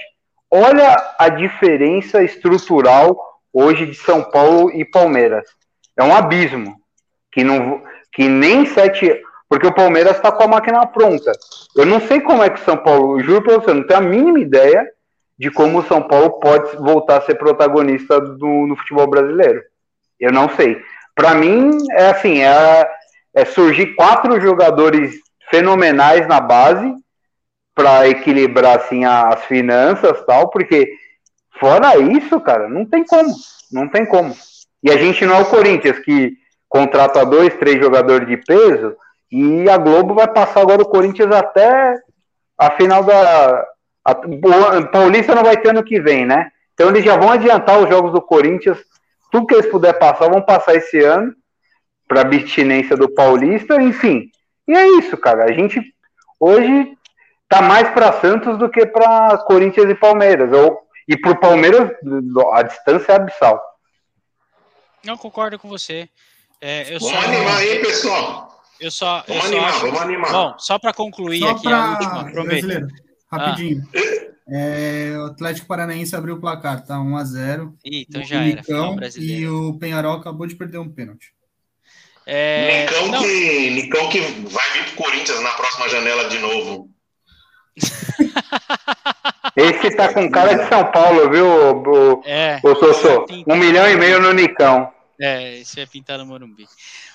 Olha a diferença estrutural hoje de São Paulo e Palmeiras. É um abismo. Que, não, que nem sete... Porque o Palmeiras está com a máquina pronta. Eu não sei como é que o São Paulo... Juro para você, não tenho a mínima ideia de como o São Paulo pode voltar a ser protagonista do, no futebol brasileiro. Eu não sei. Para mim, é assim... É, é surgir quatro jogadores fenomenais na base... para equilibrar, assim, as finanças e tal, porque fora isso, cara, não tem como, não tem como. E a gente não é o Corinthians, que contrata dois, três jogadores de peso, e a Globo vai passar agora o Corinthians até a final da... A, a Paulista não vai ter ano que vem, né? Então eles já vão adiantar os jogos do Corinthians, tudo que eles puderem passar, vão passar esse ano, para abstinência do Paulista, enfim. E é isso, cara, a gente hoje... Tá mais para Santos do que para Corinthians e Palmeiras. Ou, e para o Palmeiras, a distância é abissal. Não concordo com você. É, eu vamos só, animar aí, pessoal. Eu só, vamos eu animar, só acho, vamos animar. Bom, só para concluir só aqui pra... a última. Prometo. Rapidinho. Ah. É, o Atlético Paranaense abriu o placar, tá? um a zero. Ih, então o já Nicão era. E o Penharol acabou de perder um pênalti. É... Nicão, que, Nicão que vai vir para o Corinthians na próxima janela de novo. Esse tá com cara de São Paulo, viu, o, é, o Sossô? Um milhão e meio no Nicão. É, isso é pintar no Morumbi.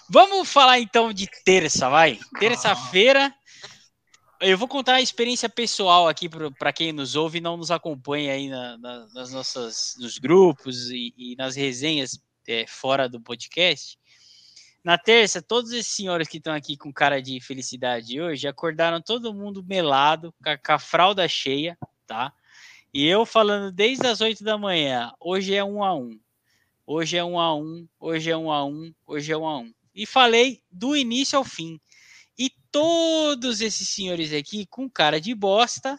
Vamos falar então de terça, vai. Terça-feira. Eu vou contar a experiência pessoal aqui para quem nos ouve e não nos acompanha aí na, na, nas nossas, nos grupos e, e nas resenhas é, fora do podcast. Na terça, todos esses senhores que estão aqui com cara de felicidade hoje acordaram todo mundo melado, com a fralda cheia, tá? E eu falando desde as oito da manhã, hoje é um a um, hoje é um a um, hoje é um a um, hoje é um a um. E falei do início ao fim. E todos esses senhores aqui com cara de bosta,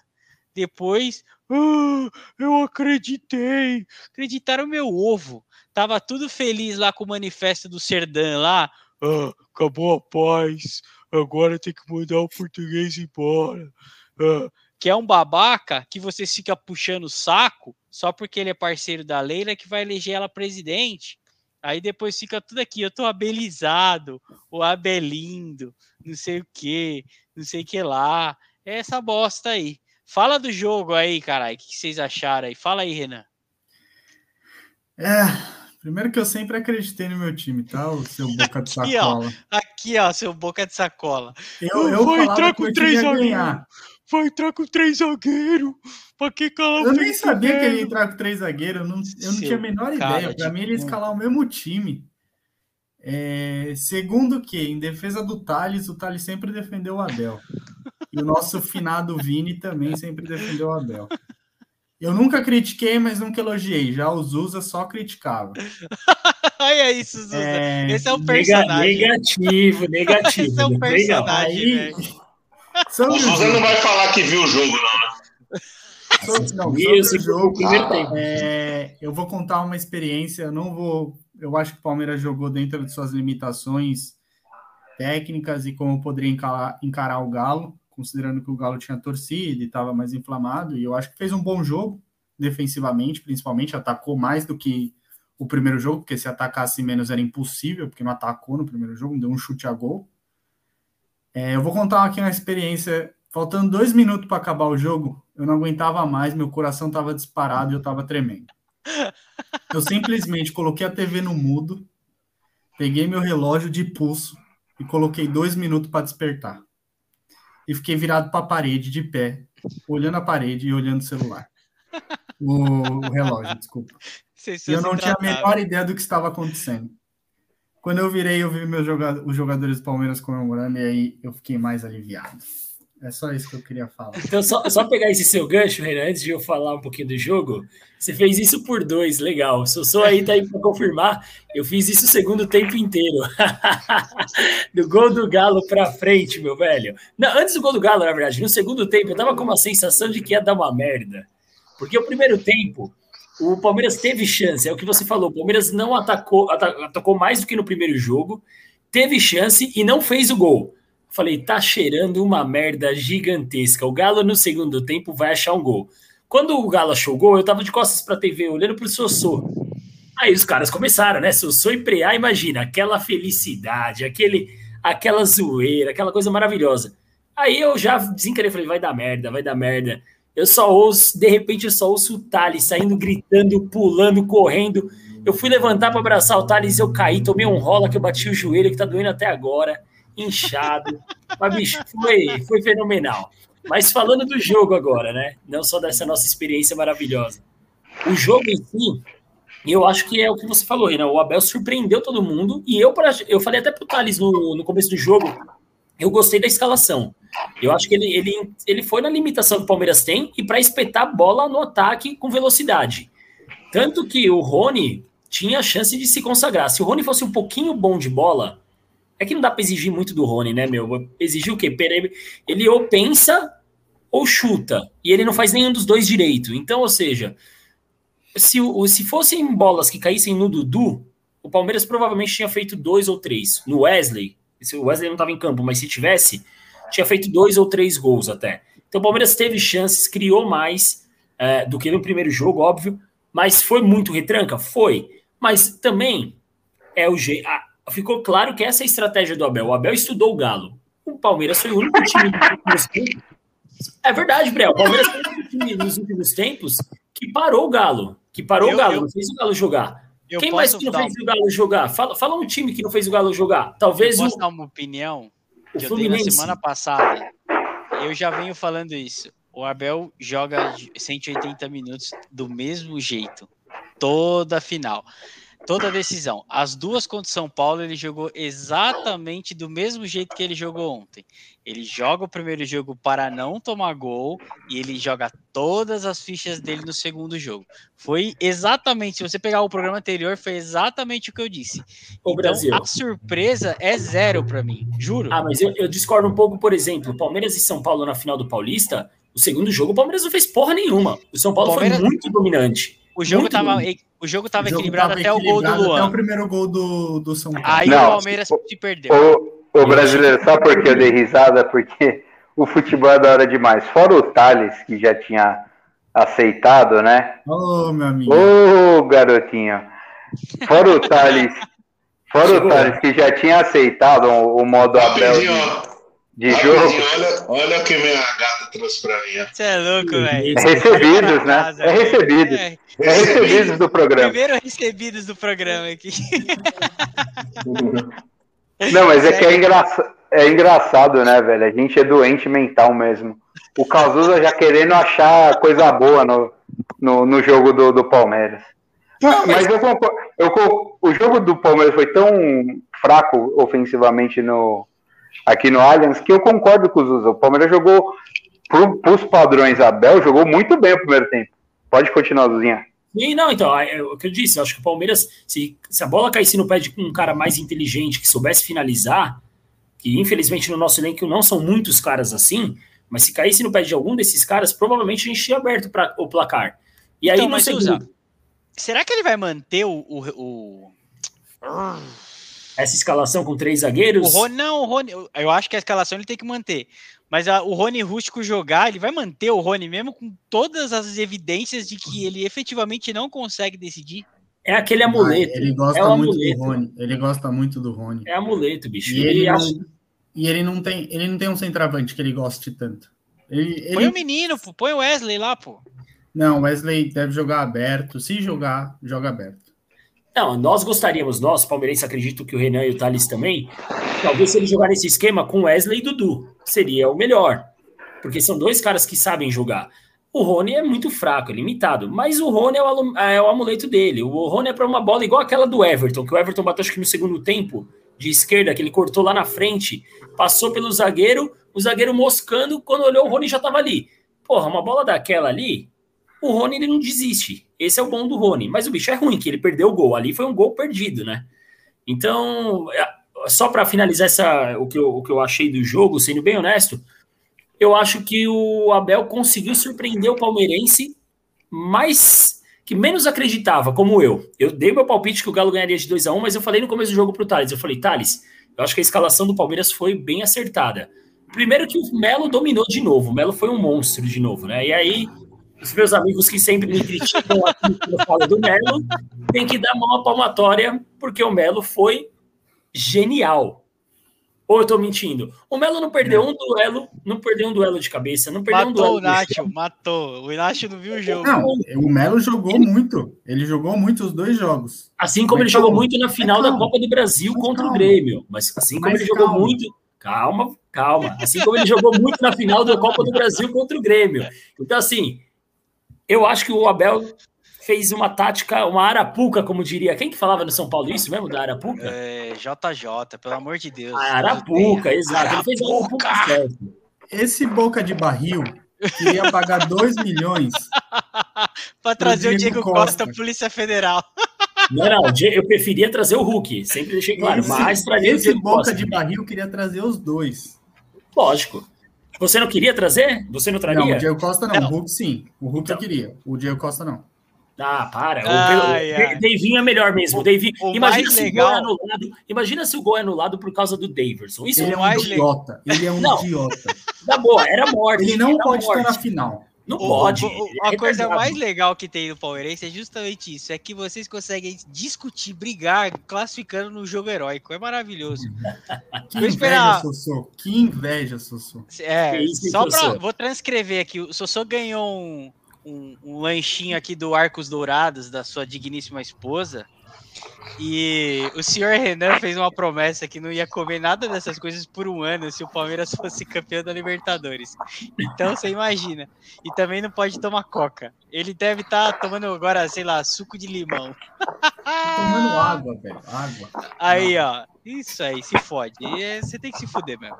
depois, ah, eu acreditei, acreditaram meu ovo. Tava tudo feliz lá com o manifesto do Serdã lá. Ah, acabou a paz. Agora tem que mandar o português embora. Ah. Que é um babaca que você fica puxando o saco só porque ele é parceiro da Leila que vai eleger ela presidente. Aí depois fica tudo aqui. Eu tô abelizado, ou abelindo, não sei o que, não sei o que lá. É essa bosta aí. Fala do jogo aí, caralho. O que vocês acharam aí? Fala aí, Renan. É... Primeiro que eu sempre acreditei no meu time, tá? O seu boca de aqui, sacola. Ó, aqui, ó, seu boca de sacola. Eu, eu vou entrar com três zagueiros. Vai entrar com três zagueiros. Pra que calar eu o Eu nem sabia zagueiro. Que ele ia entrar com três zagueiros. Eu não, eu não tinha a menor ideia. Pra mim, ele ia escalar o mesmo time. É, segundo que, em defesa do Thales, o Thales sempre defendeu o Abel. E o nosso finado Vini também sempre defendeu o Abel. Eu nunca critiquei, mas nunca elogiei. Já o Zuza só criticava. Olha isso, Zuza. É... Esse é um personagem. Negativo, negativo. Esse é um personagem, velho. O Zuza não vai falar que viu o jogo, não, né? Sobre, não, sobre isso, o jogo. É... Eu vou contar uma experiência. Eu não vou... Eu acho que o Palmeiras jogou dentro de suas limitações técnicas e como poderia encarar, encarar o Galo. Considerando que o Galo tinha torcida e estava mais inflamado, e eu acho que fez um bom jogo, defensivamente, principalmente, atacou mais do que o primeiro jogo, porque se atacasse menos era impossível, porque não atacou no primeiro jogo, não deu um chute a gol. É, eu vou contar aqui uma experiência, faltando dois minutos para acabar o jogo, eu não aguentava mais, meu coração estava disparado e eu estava tremendo. Eu simplesmente coloquei a T V no mudo, peguei meu relógio de pulso e coloquei dois minutos para despertar. E fiquei virado para a parede, de pé, olhando a parede e olhando o celular. O, o relógio, desculpa. E eu não tinha a menor ideia do que estava acontecendo. Quando eu virei, eu vi meus joga- os jogadores do Palmeiras comemorando, e aí eu fiquei mais aliviado. É só isso que eu queria falar. Então, só, só pegar esse seu gancho, Renan, antes de eu falar um pouquinho do jogo, você fez isso por dois, legal. Se eu sou aí, tá aí para confirmar, eu fiz isso o segundo tempo inteiro. Do gol do Galo para frente, meu velho. Não, antes do gol do Galo, na verdade, no segundo tempo, eu tava com uma sensação de que ia dar uma merda. Porque o primeiro tempo, o Palmeiras teve chance, é o que você falou, o Palmeiras não atacou, atacou mais do que no primeiro jogo, teve chance e não fez o gol. Falei, tá cheirando uma merda gigantesca. O Galo, no segundo tempo, vai achar um gol. Quando o Galo achou o gol, eu tava de costas pra T V, olhando pro Sossô. Aí os caras começaram, né? Sossô e Preá, imagina, aquela felicidade, aquele, aquela zoeira, aquela coisa maravilhosa. Aí eu já desencarei, falei, vai dar merda, vai dar merda. Eu só ouço, de repente eu só ouço o Thales saindo, gritando, pulando, correndo. Eu fui levantar para abraçar o Thales, eu caí, tomei um rola que eu bati o joelho, que tá doendo até agora, inchado. Mas, bicho, foi, foi fenomenal. Mas falando do jogo agora, né? Não só dessa nossa experiência maravilhosa. O jogo em si, eu acho que é o que você falou, Renan. O Abel surpreendeu todo mundo. E eu, pra, eu falei até pro Thales no, no começo do jogo, eu gostei da escalação. Eu acho que ele, ele, ele foi na limitação que o Palmeiras tem e para espetar a bola no ataque com velocidade. Tanto que o Rony tinha a chance de se consagrar. Se o Rony fosse um pouquinho bom de bola, é que não dá para exigir muito do Rony, né, meu? Exigir o quê? Ele ou pensa ou chuta. E ele não faz nenhum dos dois direito. Então, ou seja, se, se fossem bolas que caíssem no Dudu, o Palmeiras provavelmente tinha feito dois ou três. No Wesley, o Wesley não estava em campo, mas se tivesse, tinha feito dois ou três gols até. Então o Palmeiras teve chances, criou mais é, do que no primeiro jogo, óbvio, mas foi muito retranca? Foi. Mas também é o G... ah, ficou claro que essa é a estratégia do Abel. O Abel estudou o Galo. O Palmeiras foi o único time dos últimos tempos. É verdade, Brel. O Palmeiras foi o único time nos últimos tempos que parou o Galo. Que parou eu, o Galo, eu... não fez o Galo jogar. Eu Quem mais que não dar... fez o Galo jogar? Fala, fala um time que não fez o Galo jogar. Talvez eu posso o... dar uma opinião que eu dei na semana passada. Eu já venho falando isso. O Abel joga cento e oitenta minutos do mesmo jeito. Toda final. Toda decisão. As duas contra o São Paulo, ele jogou exatamente do mesmo jeito que ele jogou ontem. Ele joga o primeiro jogo para não tomar gol e ele joga todas as fichas dele no segundo jogo. Foi exatamente, se você pegar o programa anterior, foi exatamente o que eu disse. O então, Brasil. A surpresa é zero para mim, juro. Ah, mas eu, eu discordo um pouco, por exemplo, Palmeiras e São Paulo na final do Paulista, o segundo jogo o Palmeiras não fez porra nenhuma. O São Paulo Palmeiras... foi muito dominante. O jogo estava O jogo estava equilibrado tava até equilibrado o gol do Luan. Até o primeiro gol do, do São Paulo. Aí não, o Palmeiras o, se perdeu. O, o brasileiro, sabe por que eu dei risada? Porque o futebol é da hora demais. Fora o Thales, que já tinha aceitado, né? Ô, oh, meu amigo. Ô, oh, garotinho. Fora o Thales, fora o Thales que já tinha aceitado o, o modo Abel de, de jogo. Olha, olha o que minha gata trouxe pra mim. Você é louco, velho. É recebidos, né? Casa, é recebidos. É. É recebidos do programa. Primeiro recebidos do programa aqui. Não, mas é que é, engraça... é engraçado, né, velho? A gente é doente mental mesmo. O Cazuza já querendo achar coisa boa no, no, no jogo do, do Palmeiras. Não, mas eu, eu, o jogo do Palmeiras foi tão fraco ofensivamente no, aqui no Allianz que eu concordo com o Zuza. O Palmeiras jogou, pro, pros padrões Abel, jogou muito bem o primeiro tempo. Pode continuar, Luzinha. E não, então, é o que eu disse, eu acho que o Palmeiras, se, se a bola caísse no pé de um cara mais inteligente, que soubesse finalizar, que infelizmente no nosso elenco não são muitos caras assim, mas se caísse no pé de algum desses caras, provavelmente a gente tinha aberto pra, o placar. E aí, então, não sei. Será que ele vai manter o... o, o... essa escalação com três zagueiros? O Rony, não, o Rony, eu acho que a escalação ele tem que manter. Mas a, o Rony Rústico jogar, ele vai manter o Rony mesmo com todas as evidências de que ele efetivamente não consegue decidir? É aquele amuleto. Ah, ele gosta é muito amuleto. do Rony. Ele gosta muito do Rony. É amuleto, bicho. E ele, ele, acha... não, e ele, não, tem, ele não tem um centroavante que ele goste tanto. Ele, ele... Põe o menino, pô. Põe o Wesley lá, pô. Não, o Wesley deve jogar aberto. Se jogar, joga aberto. Não, nós gostaríamos, nós, palmeirense, acredito que o Renan e o Thales também, talvez se ele jogar nesse esquema com Wesley e Dudu, seria o melhor, porque são dois caras que sabem jogar. O Rony é muito fraco, é limitado, mas o Rony é o, é o amuleto dele. O Rony é para uma bola igual aquela do Everton, que o Everton bateu acho que no segundo tempo, de esquerda, que ele cortou lá na frente, passou pelo zagueiro, o zagueiro moscando, quando olhou o Rony já estava ali. Porra, uma bola daquela ali... O Rony, ele não desiste. Esse é o bom do Rony. Mas o bicho é ruim, que ele perdeu o gol. Ali foi um gol perdido, né? Então, só para finalizar essa, o, que eu, o que eu achei do jogo, sendo bem honesto, eu acho que o Abel conseguiu surpreender o palmeirense, mas que menos acreditava, como eu. Eu dei meu palpite que o Galo ganharia de dois a um, mas eu falei no começo do jogo pro Thales. Eu falei, Thales, eu acho que a escalação do Palmeiras foi bem acertada. Primeiro que o Melo dominou de novo. O Melo foi um monstro de novo, né? E aí... os meus amigos que sempre me criticam aqui quando eu falo do Melo, tem que dar uma palmatória, porque o Melo foi genial. Ou eu tô mentindo? O Melo não perdeu um duelo, não perdeu um duelo de cabeça, não perdeu matou um duelo. Matou o Nacho, matou. O Nacho não viu o jogo. Não, o Melo jogou ele... muito. Ele jogou muito os dois jogos. Assim como mas ele calma. jogou muito na final da Copa do Brasil mas contra calma. o Grêmio. Mas assim como mas ele calma. jogou muito... Calma, calma. Assim como ele jogou muito na final da Copa do Brasil contra o Grêmio. Então, assim, eu acho que o Abel... fez uma tática, uma arapuca, como diria. Quem que falava no São Paulo isso mesmo, da arapuca? É, J J, pelo amor de Deus. A arapuca, exato. Arapuca. Ele fez a arapuca certo. Esse boca de barril queria pagar dois milhões para trazer o Diego Costa, Costa, Polícia Federal. Não, não, eu preferia trazer o Hulk, sempre deixei claro. Esse, mas trazer esse o boca Costa. de barril queria trazer os dois. Lógico. Você não queria trazer? Você não traria? Não, o Diego Costa não, não. o Hulk sim. O Hulk então. queria, o Diego Costa não. Ah, para. Ai, o, ai. o Davinho é melhor mesmo. O Davinho, o imagina, se legal. O gol é anulado, imagina se o gol é anulado por causa do Daverson. Isso ele é um idiota. Ele é um não. idiota. Tá bom, era morte. Ele não pode morte. estar na final. Não o, pode. O, o, a é coisa retardado. mais legal que tem no Palmeirense é justamente isso. É que vocês conseguem discutir, brigar, classificando no jogo heróico. É maravilhoso. Que inveja, esperar... Sossô. Que inveja, Sossô. É, que isso, só pra, vou transcrever aqui. O Sossô ganhou um... Um, um lanchinho aqui do Arcos Dourados, da sua digníssima esposa, e o senhor Renan fez uma promessa que não ia comer nada dessas coisas por um ano se o Palmeiras fosse campeão da Libertadores. Então você imagina. E também não pode tomar coca. Ele deve estar tá tomando agora, sei lá, suco de limão. Tô tomando água, velho. Água. Aí, ó. Isso aí, se fode. Você tem que se foder mesmo.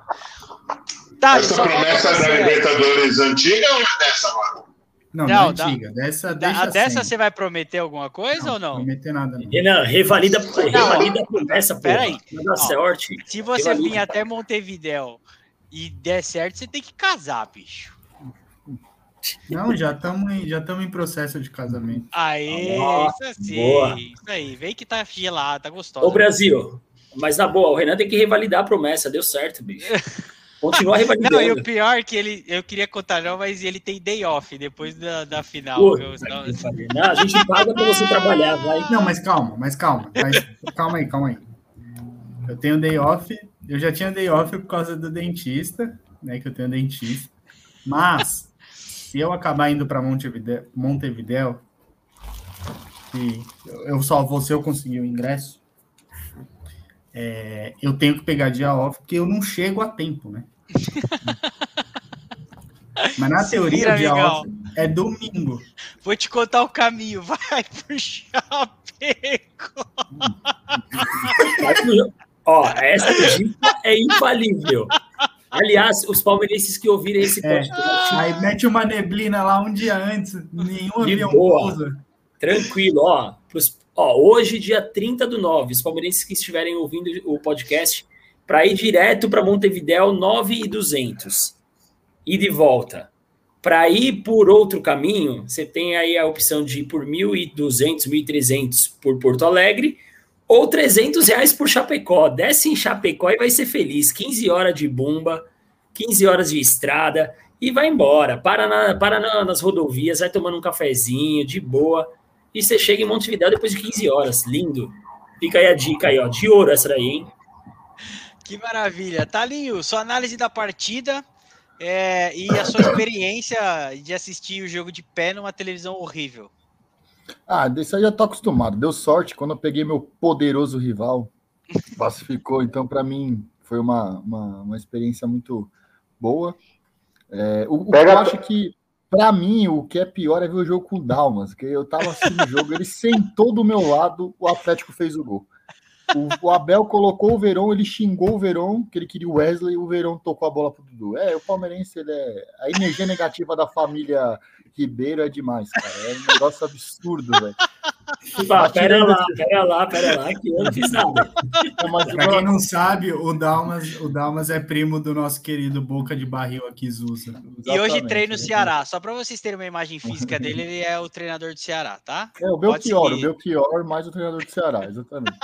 Tá, essa promessa da assim, Libertadores aí. Antiga ou é dessa agora? Não, não, não é antiga. Dessa, deixa a dessa assim. Você vai prometer alguma coisa não, ou não? Não prometer nada. Não, não revalida, revalida a promessa, peraí. Sorte. Se você revalida. vir até Montevidéu e der certo, você tem que casar, bicho. Não, já estamos em, já estamos em processo de casamento. Aê, Nossa, isso assim. Boa. Isso aí, vem que tá gelado, tá gostoso. Ô, Brasil, mas na boa, o Renan tem que revalidar a promessa. Deu certo, bicho. Continua revalidando. Não, e o pior é que ele, eu queria contar não, mas ele tem day off depois da, da final. Pô, eu, não... Não, a gente paga pra você trabalhar, vai. Não, mas calma, mas calma, mas, calma aí, calma aí. Eu tenho day off, eu já tinha day off por causa do dentista, né, que eu tenho dentista, mas se eu acabar indo pra Montevidéu, Montevidéu e eu só vou se eu conseguir o ingresso, é, eu tenho que pegar dia off, porque eu não chego a tempo, né? Mas na Se teoria, dia off é domingo. Vou te contar o caminho. Vai pro Chapecó. Ó, essa dica é infalível. Aliás, os palmeirenses que ouvirem esse podcast... É, aí mete uma neblina lá um dia antes. Nenhum avião pousa. Tranquilo, ó. Pros, ó, hoje, dia trinta do nove, os palmeirenses que estiverem ouvindo o podcast... para ir direto para Montevidéu, nove mil e duzentos, e de volta. Para ir por outro caminho, você tem aí a opção de ir por mil e duzentos, mil e trezentos por Porto Alegre, ou trezentos reais por Chapecó. Desce em Chapecó e vai ser feliz. quinze horas de bomba, quinze horas de estrada, e vai embora. Para, na, para na, nas rodovias, vai tomando um cafezinho, de boa, e você chega em Montevidéu depois de quinze horas. Lindo. Fica aí a dica aí, ó, de ouro essa daí, hein? Que maravilha. Thalinho, sua análise da partida é, e a sua experiência de assistir o jogo de pé numa televisão horrível. Ah, disso aí eu tô acostumado. Deu sorte quando eu peguei meu poderoso rival, classificou. Então, para mim, foi uma, uma, uma experiência muito boa. É, o, o que eu acho que, para mim, o que é pior é ver o jogo com o Dalmas, que eu tava assistindo o jogo, ele sentou do meu lado, o Atlético fez o gol. O Abel colocou o Verón, ele xingou o Verón, que ele queria o Wesley, e o Verón tocou a bola pro Dudu. É, o palmeirense, ele é... A energia negativa da família Ribeiro é demais, cara. É um negócio absurdo, velho. Pera, pera lá, pera lá, pera lá, que eu não fiz nada. Pra quem não sabe, o Dalmas, o Dalmas é primo do nosso querido Boca de Barril aqui, Zusa. Exatamente. E hoje treina o Ceará. Só para vocês terem uma imagem física dele, ele é o treinador do Ceará, tá? É, o Belchior, o Belchior mais o treinador do Ceará, exatamente.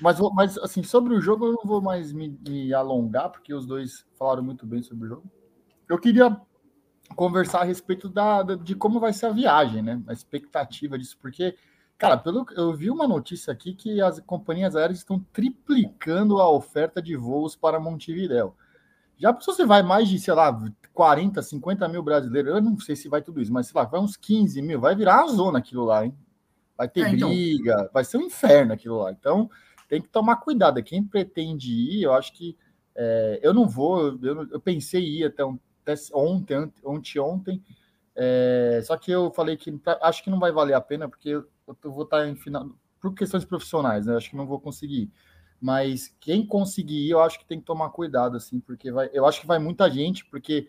Mas, mas, assim, sobre o jogo eu não vou mais me, me alongar, porque os dois falaram muito bem sobre o jogo. Eu queria conversar a respeito da, de como vai ser a viagem, né? A expectativa disso, porque, cara, pelo, eu vi uma notícia aqui que as companhias aéreas estão triplicando a oferta de voos para Montevidéu. Já pensou se vai mais de, sei lá, quarenta, cinquenta mil brasileiros? Eu não sei se vai tudo isso, mas sei lá, vai uns quinze mil, vai virar a zona aquilo lá, hein? Vai ter é, briga, então... vai ser um inferno aquilo lá. Então, tem que tomar cuidado. Quem pretende ir, eu acho que... É, eu não vou, eu, eu pensei em ir até um ontem, ontem, ontem é, só que eu falei que acho que não vai valer a pena, porque eu, eu vou estar em final, por questões profissionais, né? Eu acho que não vou conseguir, mas quem conseguir ir, eu acho que tem que tomar cuidado, assim, porque vai, eu acho que vai muita gente, porque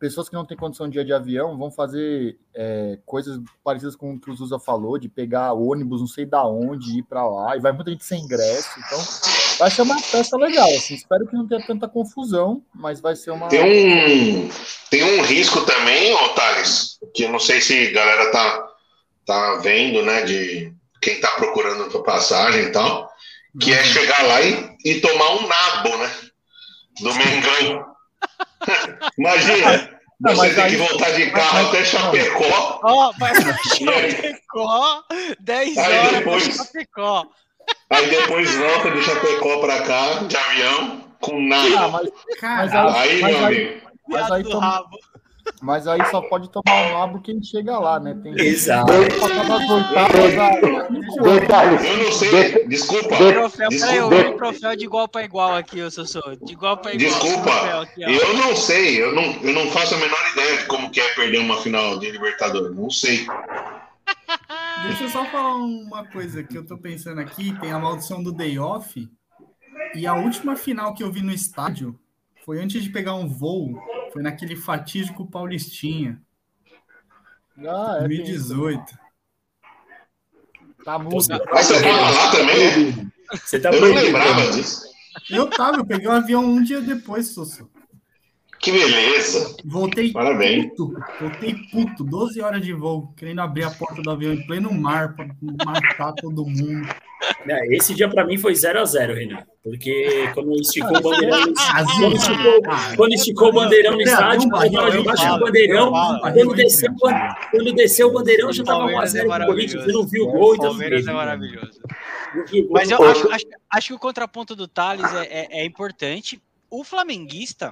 pessoas que não têm condição de ir de avião vão fazer é, coisas parecidas com o que o Zuza falou, de pegar ônibus, não sei da onde, ir para lá, e vai muita gente sem ingresso, então... Vai ser uma festa legal, assim, espero que não tenha tanta confusão, mas vai ser uma... Tem um, tem um risco também, ô Thales, que eu não sei se a galera tá, tá vendo, né, de quem tá procurando passagem e tal, que é chegar lá e, e tomar um nabo, né, do Mengão. Imagina! Não, você tem aí, que voltar de carro mas, até Chapecó. Ó, vai pra Chapecó, dez horas depois... pra Chapecó. Aí depois volta de Chapecó pra cá, de avião, com nada. Ah, mas, mas aí, aí, mas aí, mas aí, toma, mas aí só pode tomar um rabo quem chega lá, né? Tem exato. Que... Eu não sei, desculpa. Eu vi o troféu de igual pra igual aqui, eu sou, sou. De igual pra igual. Desculpa, aqui, eu não sei, eu não, eu não faço a menor ideia de como que é perder uma final de Libertadores, não sei. Deixa eu só falar uma coisa que eu tô pensando aqui, tem a maldição do day off, e a última final que eu vi no estádio foi antes de pegar um voo, foi naquele fatídico Paulistinha, ah, é dois mil e dezoito. Tá muito... Você tava lá também? Você tá eu não lembrava disso. Eu tava, eu peguei o um avião um dia depois, Sosso. Que beleza! Voltei parabéns. Puto, voltei puto, doze horas de voo, querendo abrir a porta do avião em pleno mar para matar todo mundo. Esse dia para mim foi zero a zero, Renan, porque quando esticou o bandeirão, quando esticou, quando esticou o bandeirão no estádio, quando baixou o bandeirão, quando desceu, quando desceu o bandeirão já estava um a zero do Corinthians, você não viu o gol, então Palmeiras é maravilhoso. Mas eu acho, acho, acho que o contraponto do Thales é, é, é importante. O flamenguista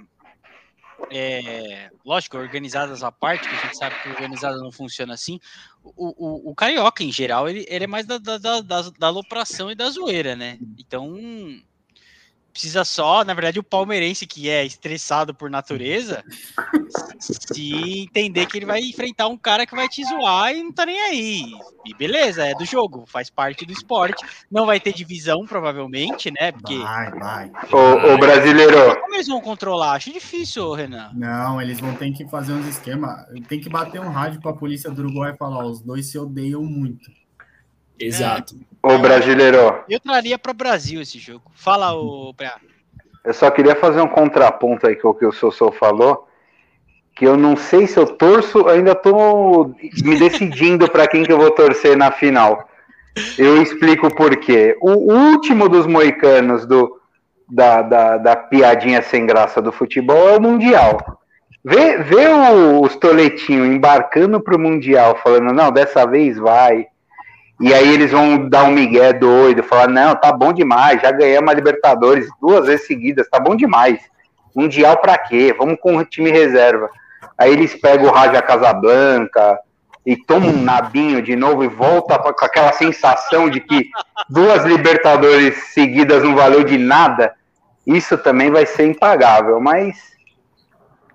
É, lógico, organizadas à parte, que a gente sabe que organizada não funciona assim. O, o, o carioca, em geral, ele, ele é mais da, da, da, da alopração e da zoeira, né? Então, precisa só, na verdade, o palmeirense, que é estressado por natureza, se entender que ele vai enfrentar um cara que vai te zoar e não tá nem aí. E beleza, é do jogo, faz parte do esporte. Não vai ter divisão, provavelmente, né? Porque... Vai, vai. O, o brasileiro... Como eles vão controlar? Acho difícil, Renan. Não, eles vão ter que fazer uns esquemas. Tem que bater um rádio pra polícia do Uruguai e falar, os dois se odeiam muito. Exato. É. O brasileiro. Eu traria para o Brasil esse jogo. Fala, o eu só queria fazer um contraponto aí com o que o Sossô falou, que eu não sei se eu torço, ainda tô me decidindo para quem que eu vou torcer na final. Eu explico por quê. O último dos moicanos do, da, da, da piadinha sem graça do futebol é o Mundial. Vê, vê os toletinhos embarcando pro Mundial, falando, não, dessa vez vai... E aí eles vão dar um migué doido, falar, não, tá bom demais, já ganhamos a Libertadores duas vezes seguidas, tá bom demais. Mundial pra quê? Vamos com o time reserva. Aí eles pegam o Raja Casablanca e tomam um nabinho de novo e volta pra, com aquela sensação de que duas Libertadores seguidas não valeu de nada. Isso também vai ser impagável, mas...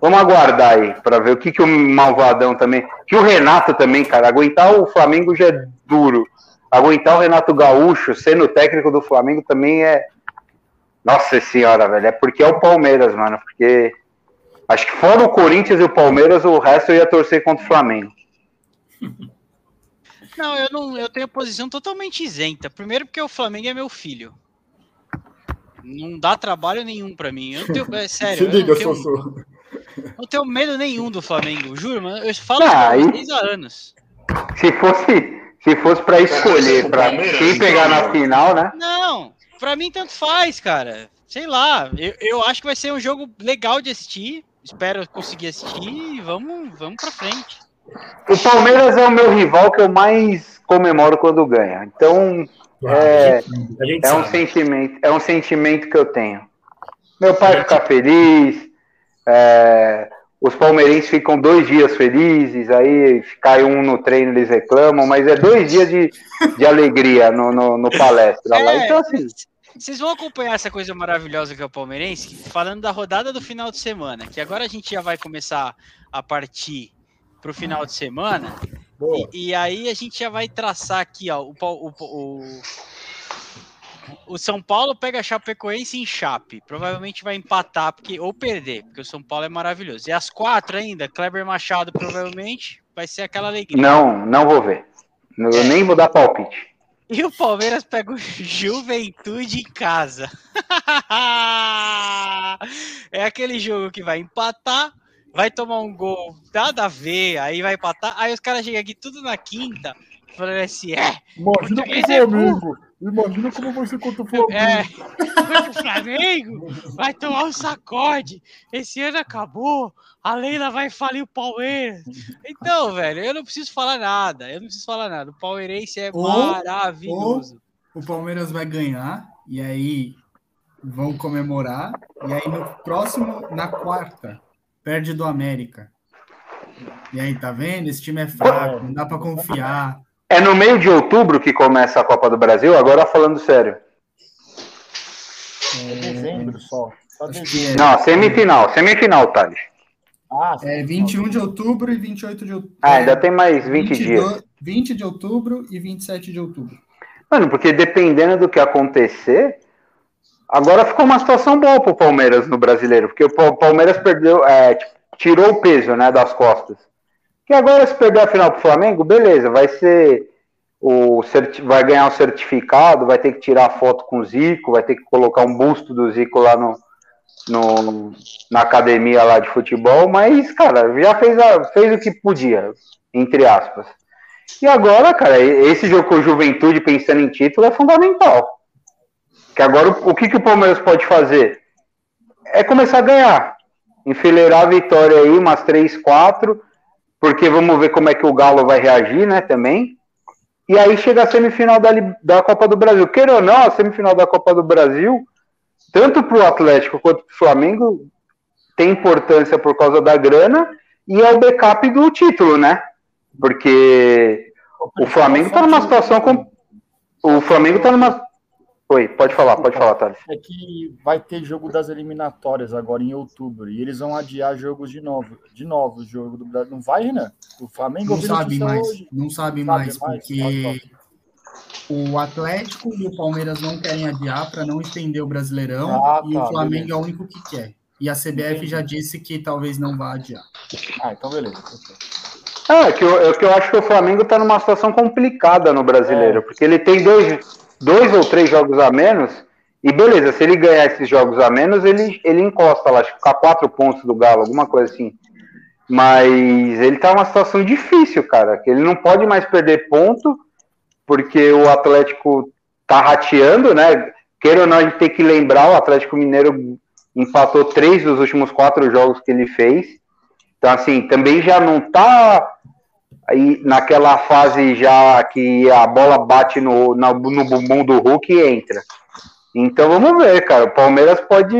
Vamos aguardar aí, para ver o que, que o Malvadão também... Que o Renato também, cara, aguentar o Flamengo já é duro. Aguentar o Renato Gaúcho sendo técnico do Flamengo também é... Nossa senhora, velho, é porque é o Palmeiras, mano, porque... Acho que fora o Corinthians e o Palmeiras, o resto eu ia torcer contra o Flamengo. Não, eu, não, eu tenho posição totalmente isenta. Primeiro porque o Flamengo é meu filho. Não dá trabalho nenhum para mim. Eu não tenho... É sério, eu não tenho... Não tenho medo nenhum do Flamengo, juro, mano. Eu falo ah, isso há dez anos. Se fosse, se fosse pra escolher, pra quem pegar na final, né? Não, pra mim tanto faz, cara. Sei lá, eu, eu acho que vai ser um jogo legal de assistir. espero conseguir assistir e vamos, vamos pra frente. O Palmeiras é o meu rival que eu mais comemoro quando ganha. Então, claro, é, a gente, a gente é, um sentimento, é um sentimento que eu tenho. Meu pai é. fica feliz, é, os palmeirenses ficam dois dias felizes, aí cai um no treino, eles reclamam, mas é dois dias de, de alegria no, no, no palestra. É, lá. Então, assim, vocês vão acompanhar essa coisa maravilhosa que é o palmeirense, falando da rodada do final de semana, que agora a gente já vai começar a partir para o final de semana, e, e aí a gente já vai traçar aqui, ó, o, o, o, o São Paulo pega a Chapecoense em Chape, provavelmente vai empatar porque, ou perder, porque o São Paulo é maravilhoso, e às quatro ainda, Kleber Machado provavelmente vai ser aquela alegria. Não, não vou ver, não vou nem mudar palpite. E o Palmeiras pega o Juventude em casa. É aquele jogo que vai empatar, vai tomar um gol, nada a ver, aí vai empatar, aí os caras chegam aqui tudo na quinta, falando assim, é... Imagina com o Flamengo, é imagina como vai ser contra o Flamengo. É, contra o Flamengo, vai tomar um sacode, esse ano acabou, a Leila vai falir o Palmeiras. Então, velho, eu não preciso falar nada, eu não preciso falar nada, o palmeirense é ou, maravilhoso. Ou o Palmeiras vai ganhar, e aí vão comemorar, e aí no próximo, na quarta, perde do América. E aí, tá vendo? Esse time é fraco, não dá pra confiar. É no meio de outubro que começa a Copa do Brasil? Agora falando sério. É dezembro só. só dezembro. Não, semifinal, semifinal, Thales. Ah, é vinte e um de outubro e vinte e oito de outubro. Ah, ainda tem mais vinte, vinte dias. vinte de outubro e vinte e sete de outubro. Mano, porque dependendo do que acontecer... Agora ficou uma situação boa pro Palmeiras no Brasileiro, porque o Palmeiras perdeu, é, tirou o peso, né, das costas. E agora se perder a final pro Flamengo, beleza, vai ser o vai ganhar um certificado, vai ter que tirar a foto com o Zico, vai ter que colocar um busto do Zico lá no, no na academia lá de futebol, mas cara, já fez a, fez o que podia, entre aspas. E agora, cara, esse jogo com o Juventude pensando em título é fundamental. Que agora o que, que o Palmeiras pode fazer? É começar a ganhar. Enfileirar a vitória aí, umas três, quatro, porque vamos ver como é que o Galo vai reagir, né, também. E aí chega a semifinal da, da Copa do Brasil. Queira ou não, a semifinal da Copa do Brasil, tanto para o Atlético quanto para o Flamengo, tem importância por causa da grana e é o backup do título, né? Porque o Flamengo está numa situação... Com... O Flamengo está numa... Oi, pode falar, pode falar, Thales. É que vai ter jogo das eliminatórias agora em outubro, e eles vão adiar jogos de novo, de novo o jogo do Brasil. Não vai, Renan? O Flamengo... Não sabe mais, hoje. não sabe, sabe mais, porque mais. o Atlético e o Palmeiras não querem adiar para não estender o Brasileirão, ah, e tá, o Flamengo beleza. é o único que quer. E a C B F já disse que talvez não vá adiar. Ah, então beleza. É, que eu, que eu acho que o Flamengo está numa situação complicada no Brasileiro, é. porque ele tem dois... dois ou três jogos a menos, e beleza, se ele ganhar esses jogos a menos, ele, ele encosta lá, acho que fica quatro pontos do Galo, alguma coisa assim. Mas ele tá numa situação difícil, cara, que ele não pode mais perder ponto, porque o Atlético tá rateando, né? Queira ou não, a gente tem que lembrar, o Atlético Mineiro empatou três dos últimos quatro jogos que ele fez. Então, assim, também já não tá... Aí, naquela fase já que a bola bate no, na, no bumbum do Hulk e entra. Então vamos ver, cara. O Palmeiras pode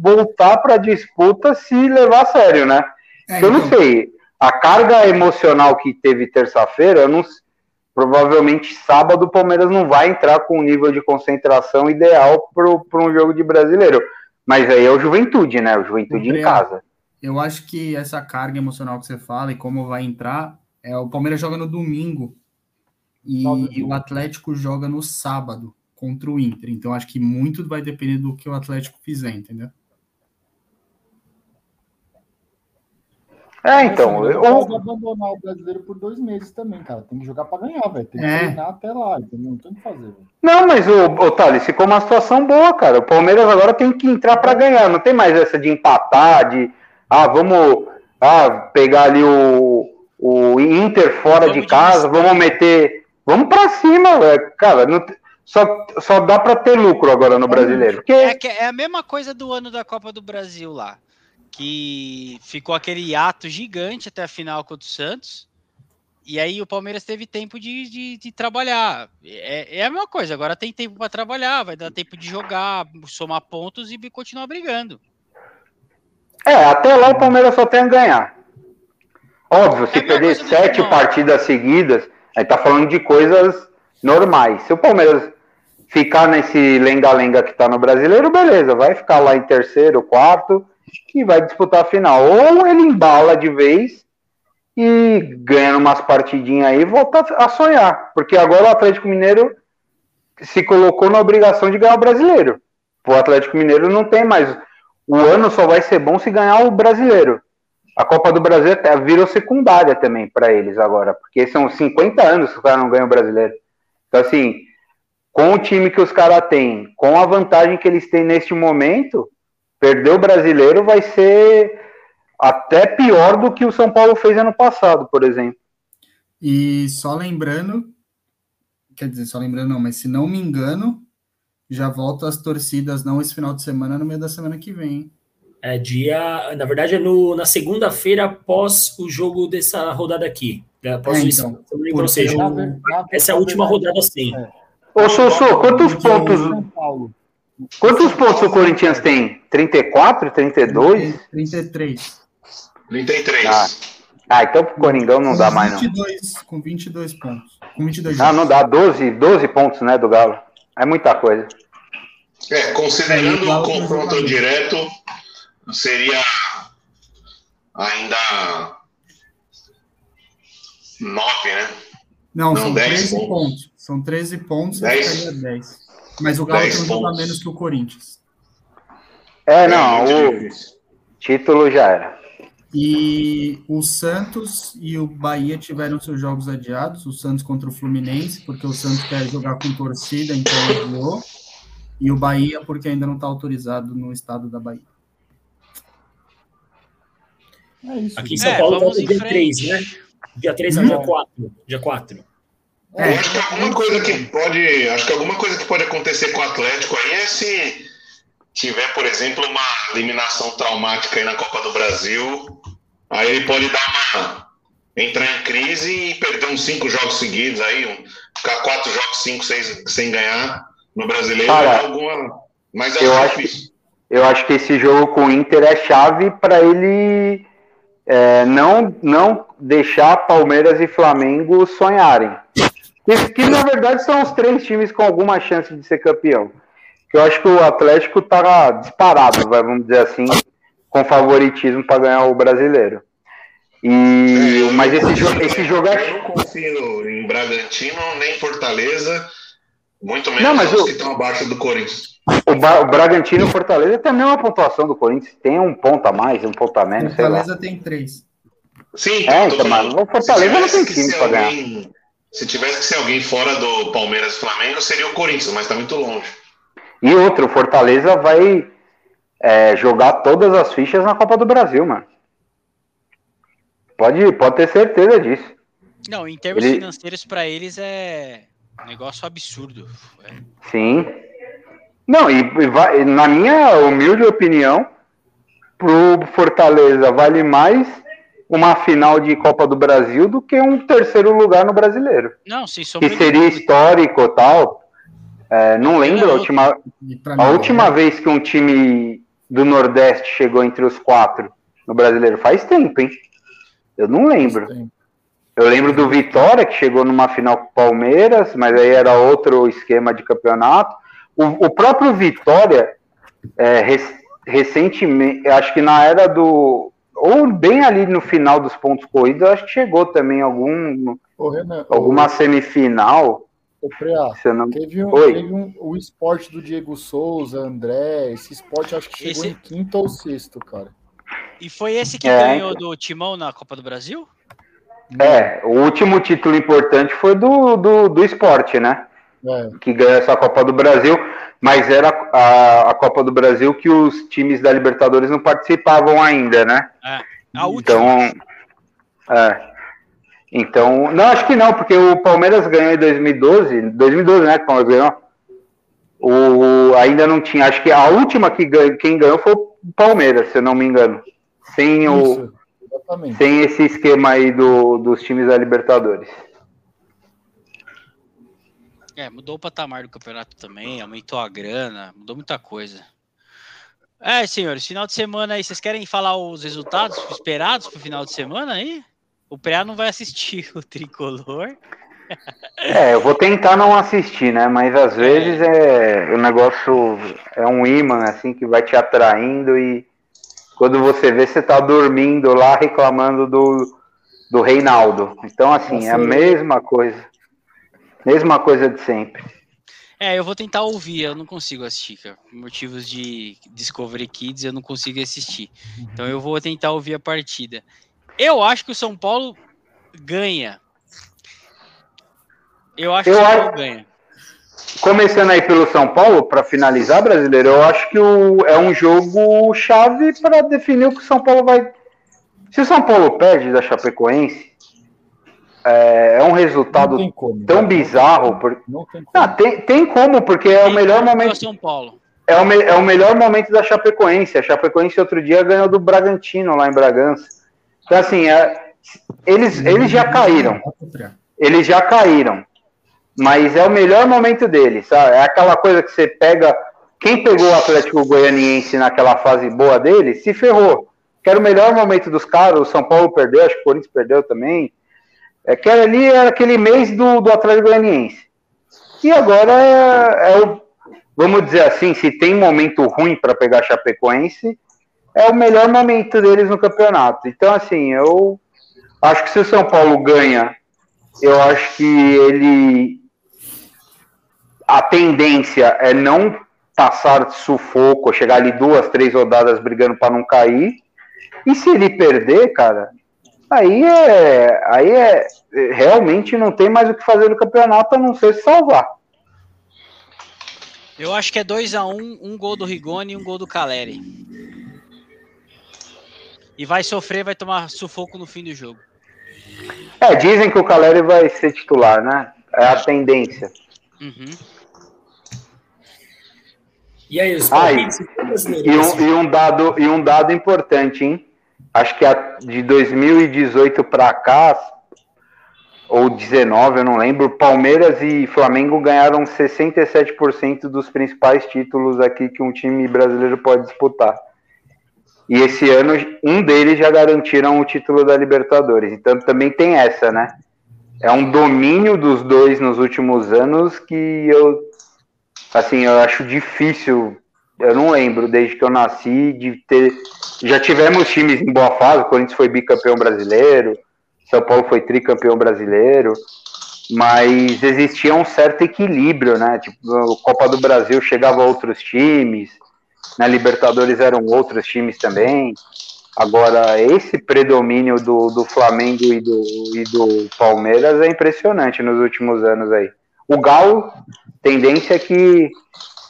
voltar para a disputa se levar a sério, né? É, eu então. não sei. A carga emocional que teve terça-feira, eu não, provavelmente sábado o Palmeiras não vai entrar com o nível de concentração ideal para um jogo de brasileiro. Mas aí é o Juventude, né? O Juventude André, em casa. Eu acho que essa carga emocional que você fala e como vai entrar... É, o Palmeiras joga no domingo e Nossa. o Atlético joga no sábado contra o Inter. Então, acho que muito vai depender do que o Atlético fizer, entendeu? É, então... Eu vou abandonar o brasileiro por dois meses também, cara. Tem que jogar pra ganhar, velho. Tem que é. treinar até lá, entendeu? Não tem o que fazer, velho. Não, mas o, o Thales ficou uma situação boa, cara. O Palmeiras agora tem que entrar pra ganhar. Não tem mais essa de empatar, de... Ah, vamos ah, pegar ali o... o Inter fora vamos de casa, de... vamos meter... Vamos pra cima, velho. Cara, não... só, só dá pra ter lucro agora no Brasileiro. Porque... É, que é a mesma coisa do ano da Copa do Brasil lá. que ficou aquele hiato gigante até a final contra o Santos, e aí o Palmeiras teve tempo de, de, de trabalhar. É, é a mesma coisa, agora tem tempo para trabalhar, vai dar tempo de jogar, somar pontos e continuar brigando. É, até lá o Palmeiras só tem a ganhar. Óbvio, se é perder sete partidas seguidas, aí tá falando de coisas normais. Se o Palmeiras ficar nesse lenga-lenga que tá no Brasileiro, beleza, vai ficar lá em terceiro, quarto, e vai disputar a final. Ou ele embala de vez e ganha umas partidinhas aí e volta a sonhar. Porque agora o Atlético Mineiro se colocou na obrigação de ganhar o Brasileiro. O Atlético Mineiro não tem mais... O ano só vai ser bom se ganhar o Brasileiro. A Copa do Brasil até virou secundária também para eles agora, porque são cinquenta anos que os caras não ganham o Brasileiro. Então, assim, com o time que os caras têm, com a vantagem que eles têm neste momento, perder o Brasileiro vai ser até pior do que o São Paulo fez ano passado, por exemplo. E só lembrando, quer dizer, só lembrando não, mas se não me engano, já volta as torcidas, não esse final de semana, no meio da semana que vem. É dia... Na verdade, é no, na segunda-feira após o jogo dessa rodada aqui. Após é, então, isso, porque... Ou seja, essa é a última rodada sim. É. Ô, Sossô, quantos pontos... Quantos pontos o Corinthians tem? trinta e quatro, trinta e dois? trinta e três. trinta e três. Ah, ah então pro Coringão não dá mais, não. Com vinte e dois pontos. Com vinte e dois ah, não dá. doze, doze pontos, né, do Galo. É muita coisa. É, considerando o confronto direto, seria ainda nove, né? Não, não são treze pontos. pontos. São treze pontos dez. E seria dez. Mas o Galo tem um jogo a menos que o Corinthians. É, não, o título já era. E o Santos e o Bahia tiveram seus jogos adiados, o Santos contra o Fluminense, porque o Santos quer jogar com torcida, então adiou, e o Bahia porque ainda não está autorizado no estado da Bahia. É isso. Aqui em São é, Paulo vamos tá em três, né? dia três a dia quatro. dia quatro. É, eu acho que alguma coisa que pode, acho que alguma coisa que pode acontecer com o Atlético aí é se tiver, por exemplo, uma eliminação traumática aí na Copa do Brasil, aí ele pode dar uma... entrar em crise e perder uns cinco jogos seguidos, aí um, ficar quatro jogos, cinco, seis sem ganhar no Brasileiro. Cara, alguma... Mas é eu, acho que, eu acho que esse jogo com o Inter é chave para ele é, não, não deixar Palmeiras e Flamengo sonharem. Que, que, na verdade, são os três times com alguma chance de ser campeão. Eu acho que o Atlético está disparado, vamos dizer assim, com favoritismo para ganhar o Brasileiro. E, é, mas esse, jo- esse jogo é... Eu não confio em Bragantino, nem Fortaleza, muito menos não, os o, que estão abaixo do Corinthians. O, ba- o Bragantino e o Fortaleza tem a mesma pontuação do Corinthians, tem um ponto a mais, um ponto a menos, sei lá. Fortaleza tem três. Sim, é, então, mas o Fortaleza não tem time para ganhar. Se tivesse que ser alguém fora do Palmeiras e Flamengo, seria o Corinthians, mas está muito longe. E outro, o Fortaleza vai é, jogar todas as fichas na Copa do Brasil, mano. Pode, pode ter certeza disso. Não, em termos Ele... financeiros para eles é um negócio absurdo. É. Sim. Não, e, e vai, na minha humilde opinião, pro Fortaleza vale mais uma final de Copa do Brasil do que um terceiro lugar no Brasileiro. Não, sim, que seria histórico e tal. É, não lembro a última, a última vez que um time do Nordeste chegou entre os quatro no Brasileiro. Faz tempo, hein? Eu não lembro. Eu lembro do Vitória, que chegou numa final com o Palmeiras, mas aí era outro esquema de campeonato. O, o próprio Vitória, é, rec, recentemente, acho que na era do... Ou bem ali no final dos pontos corridos, acho que chegou também algum, Ô, Renan, alguma o... semifinal... O Freá, não... teve, um, teve um, o esporte do Diego Souza, André, esse esporte acho que chegou esse... em quinto ou sexto, cara. E foi esse que é, ganhou do Timão na Copa do Brasil? É, o último título importante foi do, do, do esporte, né? É. Que ganhou essa Copa do Brasil, mas era a, a Copa do Brasil que os times da Libertadores não participavam ainda, né? É, a última. Então, é... Então, não, acho que não, porque o Palmeiras ganhou em dois mil e doze, dois mil e doze, né, que o Palmeiras ganhou, o, ainda não tinha, acho que a última que ganhou, quem ganhou foi o Palmeiras, se eu não me engano, Sem, isso, o, sem esse esquema aí do, dos times da Libertadores. É, mudou o patamar do campeonato também, aumentou a grana, mudou muita coisa. É, senhores, final de semana aí, vocês querem falar os resultados esperados pro final de semana aí? O Preá não vai assistir o Tricolor. É, eu vou tentar não assistir, né? Mas às vezes é, o negócio é um imã, assim, que vai te atraindo e quando você vê, você tá dormindo lá reclamando do, do Reinaldo. Então, assim, é a mesma coisa. Mesma coisa de sempre. É, eu vou tentar ouvir, eu não consigo assistir, cara. Por motivos de Discovery Kids, eu não consigo assistir. Então eu vou tentar ouvir a partida. Eu acho que o São Paulo ganha. Eu acho eu que o São Paulo acho... ganha. Começando aí pelo São Paulo, para finalizar, brasileiro, eu acho que o... é um jogo chave para definir o que o São Paulo vai... Se o São Paulo perde da Chapecoense... É um resultado como, tão bizarro. Porque... Não tem, como. Ah, tem, tem como, porque é tem o melhor momento. São Paulo. É, o me... é o melhor momento da Chapecoense. A Chapecoense outro dia ganhou do Bragantino lá em Bragança. Então, assim, é... eles, eles já caíram. Eles já caíram. Mas é o melhor momento deles. Sabe? É aquela coisa que você pega. Quem pegou o Atlético Goianiense naquela fase boa dele, se ferrou. Que era o melhor momento dos caras. O São Paulo perdeu, acho que o Corinthians perdeu também. É que ali era aquele mês do, do Atlético Goianiense. E agora é, é o, vamos dizer assim, se tem momento ruim para pegar Chapecoense, é o melhor momento deles no campeonato. Então, assim, eu acho que se o São Paulo ganha, eu acho que ele... A tendência é não passar de sufoco, chegar ali duas, três rodadas brigando para não cair. E se ele perder, cara... Aí é, aí é, realmente não tem mais o que fazer no campeonato a não ser salvar. Eu acho que é dois a um, um gol do Rigoni e um gol do Caleri. E vai sofrer, vai tomar sufoco no fim do jogo. É, dizem que o Caleri vai ser titular, né? É a tendência. Uhum. E aí, os ah, e, e, um, e, um dado, e um dado importante, hein? Acho que de dois mil e dezoito para cá, ou dezenove, eu não lembro, Palmeiras e Flamengo ganharam sessenta e sete por cento dos principais títulos aqui que um time brasileiro pode disputar. E esse ano, um deles já garantiram o título da Libertadores. Então também tem essa, né? É um domínio dos dois nos últimos anos que eu, assim, eu acho difícil... Eu não lembro, desde que eu nasci, de ter... Já tivemos times em boa fase, o Corinthians foi bicampeão brasileiro, São Paulo foi tricampeão brasileiro, mas existia um certo equilíbrio, né? Tipo, a Copa do Brasil chegava outros times, na Libertadores eram outros times também. Agora, esse predomínio do, do Flamengo e do, e do Palmeiras é impressionante nos últimos anos aí. O Galo, tendência é que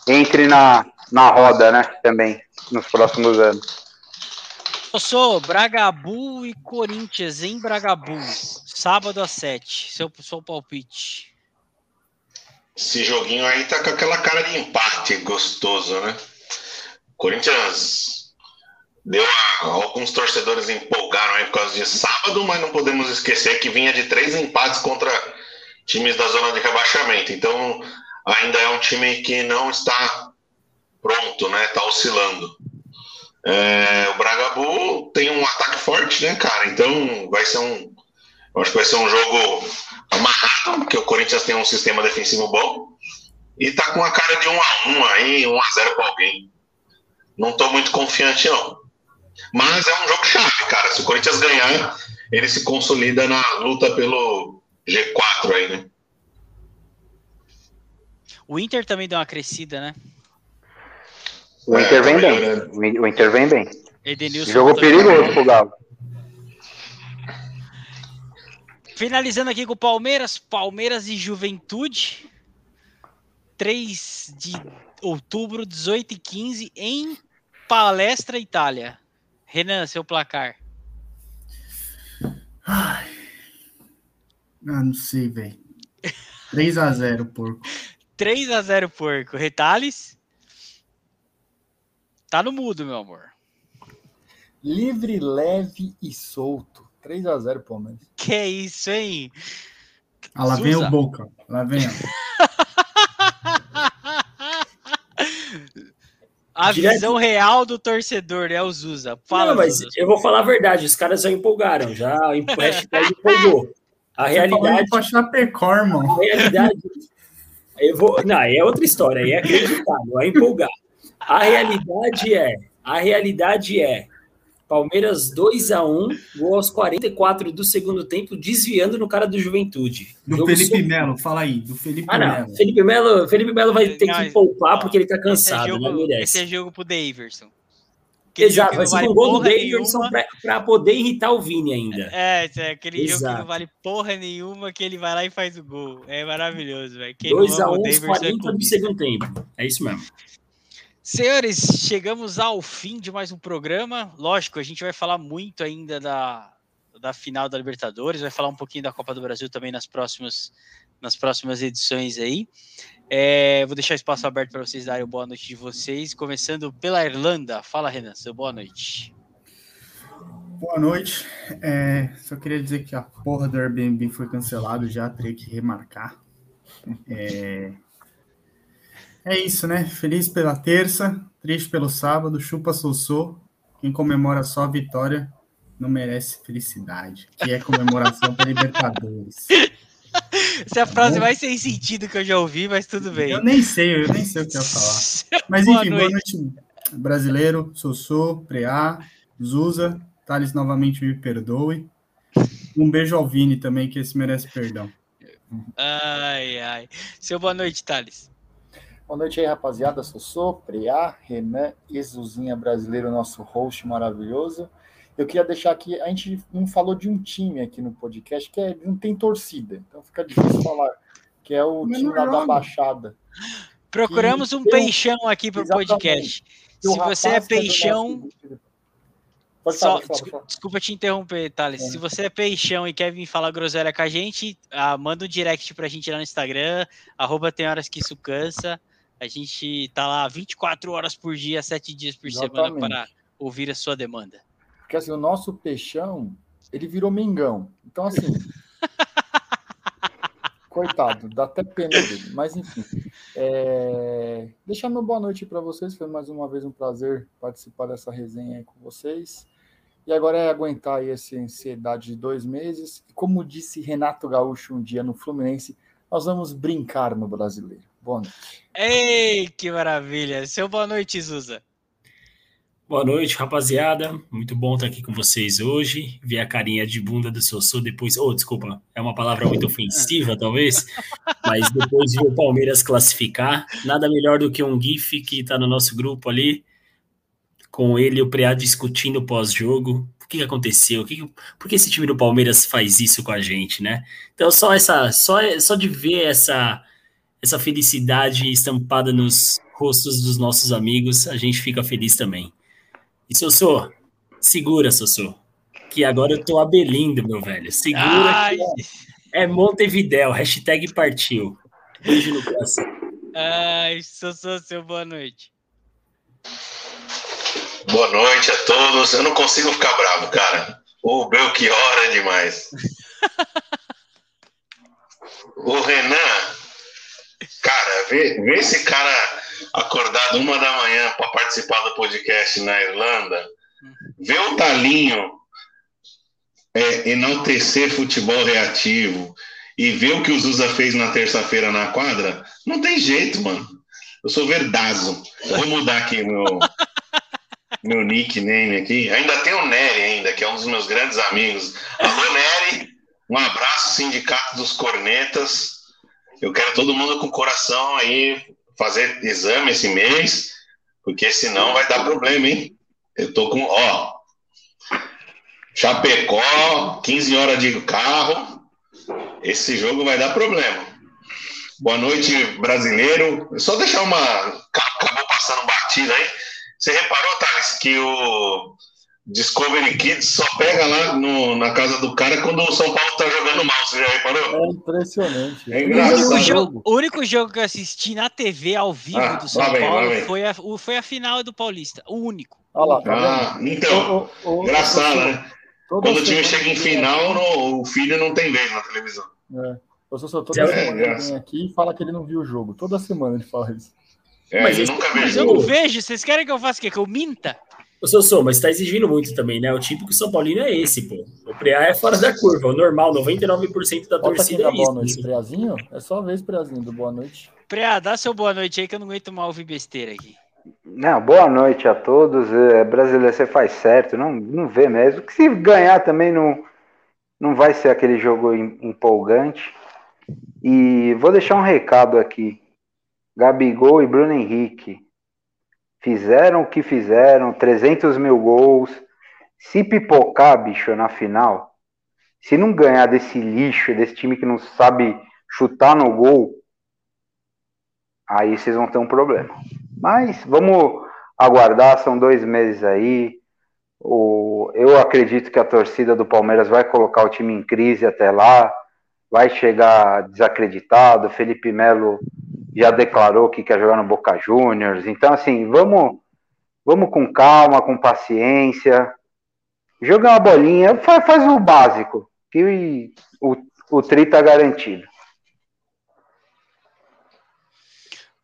entre na... na roda, né, também, nos próximos anos. Eu sou Bragabu e Corinthians em Bragabu, sábado às sete, seu, seu palpite. Esse joguinho aí tá com aquela cara de empate gostoso, né? Corinthians deu a... alguns torcedores empolgaram aí por causa de sábado, mas não podemos esquecer que vinha de três empates contra times da zona de rebaixamento, então ainda é um time que não está pronto, né? Tá oscilando. É, o Bragabu tem um ataque forte, né, cara? Então vai ser um... Acho que vai ser um jogo amarrado, porque o Corinthians tem um sistema defensivo bom e tá com a cara de um a um aí, um a zero pra alguém. Não tô muito confiante, não. Mas é um jogo chave, cara. Se o Corinthians ganhar, ele se consolida na luta pelo G quatro aí, né? O Inter também deu uma crescida, né? O Inter é, vem bem. O Inter vem bem. Jogo perigoso pro Galo. Finalizando aqui com o Palmeiras. Palmeiras e Juventude. três de outubro, dezoito e quinze, em Palestra, Itália. Renan, seu placar. Ai. Ah, não sei, velho. três a zero, porco. três a zero, porco. Retales? Tá no mudo, meu amor. Livre, leve e solto. três a zero, Palmeiras. Que é isso, hein? Ah, lá Susa. Vem o Boca. Lá vem. A Direto. Visão real do torcedor, né, o Zusa? Fala, não, mas Zusa. Eu vou falar a verdade, os caras já empolgaram, já o empréstimo empolgou. A realidade... Pra Chapecó, irmão. A realidade... Eu vou, não, é outra história, é acreditável, é empolgar. A realidade é... A realidade é... Palmeiras dois a um, gol aos quarenta e quatro do segundo tempo, desviando no cara do Juventude. Do Felipe so... Melo, fala aí, do Felipe ah, Melo. Não, Felipe Melo Felipe Melo vai ter não, que poupar não, porque ele tá cansado, esse é jogo, não merece. Esse é jogo pro Daverson. Exato, vai ser um gol do Daverson pra, pra poder irritar o Vini ainda. É, é aquele Exato. jogo que não vale porra nenhuma, que ele vai lá e faz o gol. É maravilhoso, velho. dois a um, quarenta é do segundo tempo. É isso mesmo. Senhores, chegamos ao fim de mais um programa. Lógico, a gente vai falar muito ainda da, da final da Libertadores, vai falar um pouquinho da Copa do Brasil também nas próximas, nas próximas edições aí. É, vou deixar espaço aberto para vocês darem boa noite de vocês, começando pela Irlanda. Fala, Renan, seu boa noite. Boa noite. É, só queria dizer que a porra do Airbnb foi cancelado, já terei que remarcar. É... É isso, né? Feliz pela terça, triste pelo sábado, chupa Sossô. Quem comemora só a vitória não merece felicidade, que é comemoração para Libertadores. Essa frase vai sem sentido que eu já ouvi, mas tudo bem. Eu nem sei, eu nem sei o que eu ia falar. Mas enfim, boa noite, boa noite brasileiro, Sossô, Preá, Zusa, Thales novamente me perdoe. Um beijo ao Vini também, que esse merece perdão. Ai, ai. Seu boa noite, Thales. Boa noite aí, rapaziada. Sossô, Preá, Renan e Zuzinha brasileiro, nosso host maravilhoso. Eu queria deixar aqui, a gente não falou de um time aqui no podcast, que é, não tem torcida, então fica difícil falar, que é o Meu time lá da Baixada. Procuramos que, um peixão aqui para o podcast. Se você é peixão... Pode falar, Só, pode falar, desculpa, pode desculpa te interromper, Thales. É. Se você é peixão e quer vir falar groselha com a gente, ah, manda um direct pra gente lá no Instagram, arroba Tem Horas Que Isso Cansa. A gente tá lá vinte e quatro horas por dia, sete dias por Exatamente. Semana para ouvir a sua demanda. Porque assim, o nosso peixão, ele virou Mengão. Então assim... Coitado, dá até pena dele. Mas enfim, é... deixar meu boa noite para vocês. Foi mais uma vez um prazer participar dessa resenha aí com vocês. E agora é aguentar aí essa ansiedade de dois meses. E como disse Renato Gaúcho um dia no Fluminense, nós vamos brincar no Brasileiro. Boa noite. Ei, que maravilha. Seu boa noite, Zusa. Boa noite, rapaziada. Muito bom estar aqui com vocês hoje. Ver a carinha de bunda do Sossô depois... Oh, desculpa, é uma palavra muito ofensiva, talvez. Mas depois de o Palmeiras classificar, nada melhor do que um gif que está no nosso grupo ali, com ele e o Preá discutindo pós-jogo. O que aconteceu? O que... Por que esse time do Palmeiras faz isso com a gente, né? Então, só, essa, só, só de ver essa, essa felicidade estampada nos rostos dos nossos amigos, a gente fica feliz também. E Sossô, segura, Sossô, que agora eu tô abelindo, meu velho. Segura. Ai. Que é, é Montevidéu, hashtag partiu. Beijo no coração. Ai, Sossô, seu boa noite. Boa noite a todos. Eu não consigo ficar bravo, cara. O Belchior é demais. O Renan, cara, vê, vê esse cara... acordado uma da manhã para participar do podcast na Irlanda, ver o Talinho é, enaltecer futebol reativo e ver o que o Zusa fez na terça-feira na quadra, não tem jeito, mano. Eu sou verdazo. Vou mudar aqui meu, meu nickname aqui. Ainda tem o Nery ainda, que é um dos meus grandes amigos. Alô, Nery, um abraço, Sindicato dos Cornetas. Eu quero todo mundo com o coração aí, fazer exame esse mês, porque senão vai dar problema, hein? Eu tô com, ó, Chapecó, quinze horas de carro, esse jogo vai dar problema. Boa noite, brasileiro. Só deixar uma... Acabou passando batida aí. Você reparou, Thales, que o Discovery Kids só pega lá no, na casa do cara quando o São Paulo tá jogando mal, você já reparou? É impressionante. É engraçado. O, jogo, o único jogo que eu assisti na T V ao vivo ah, do São bem, Paulo foi a, foi a final do Paulista, o único. Olha lá, tá ah, então, o, o, engraçado, o, o, né? Quando o time chega em final, no, o filho não tem vez na televisão. É. Eu só sou toda é, semana é, vem aqui e fala que ele não viu o jogo. Toda semana ele fala isso. É, mas eu, nunca vejo mas eu não vejo. Vocês querem que eu faça o quê? Que eu minta? Ô, Sossô, mas tá exigindo muito também, né? O típico São Paulino é esse, pô. O preá é fora da curva, o normal, noventa e nove por cento da Bota torcida é isso. Boa noite, preazinho? É só vez, preazinho, do boa noite. Preá, dá seu boa noite aí que eu não aguento mal ouvir besteira aqui. Não, boa noite a todos. É, brasileiro, você faz certo, não, não vê mesmo. Que se ganhar também não, não vai ser aquele jogo empolgante. E vou deixar um recado aqui. Gabigol e Bruno Henrique fizeram o que fizeram, trezentos mil gols. Se pipocar, bicho, na final, se não ganhar desse lixo, desse time que não sabe chutar no gol, aí vocês vão ter um problema. Mas vamos aguardar, são dois meses aí. O, eu acredito que a torcida do Palmeiras vai colocar o time em crise até lá, vai chegar desacreditado. Felipe Melo já declarou que quer jogar no Boca Juniors. Então, assim, vamos, vamos com calma, com paciência. Jogar uma bolinha, faz, faz o básico, que o, o tri tá garantido.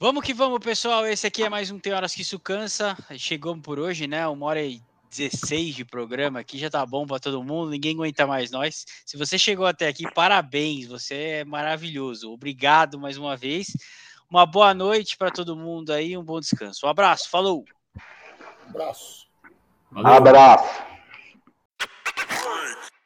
Vamos que vamos, pessoal. Esse aqui é mais um Tem Horas Que Isso Cansa. Chegamos por hoje, né? Uma hora e dezesseis de programa aqui. Já tá bom pra todo mundo. Ninguém aguenta mais nós. Se você chegou até aqui, parabéns. Você é maravilhoso. Obrigado mais uma vez. Uma boa noite para todo mundo aí, um bom descanso. Um abraço, falou! Abraço. Valeu. Abraço.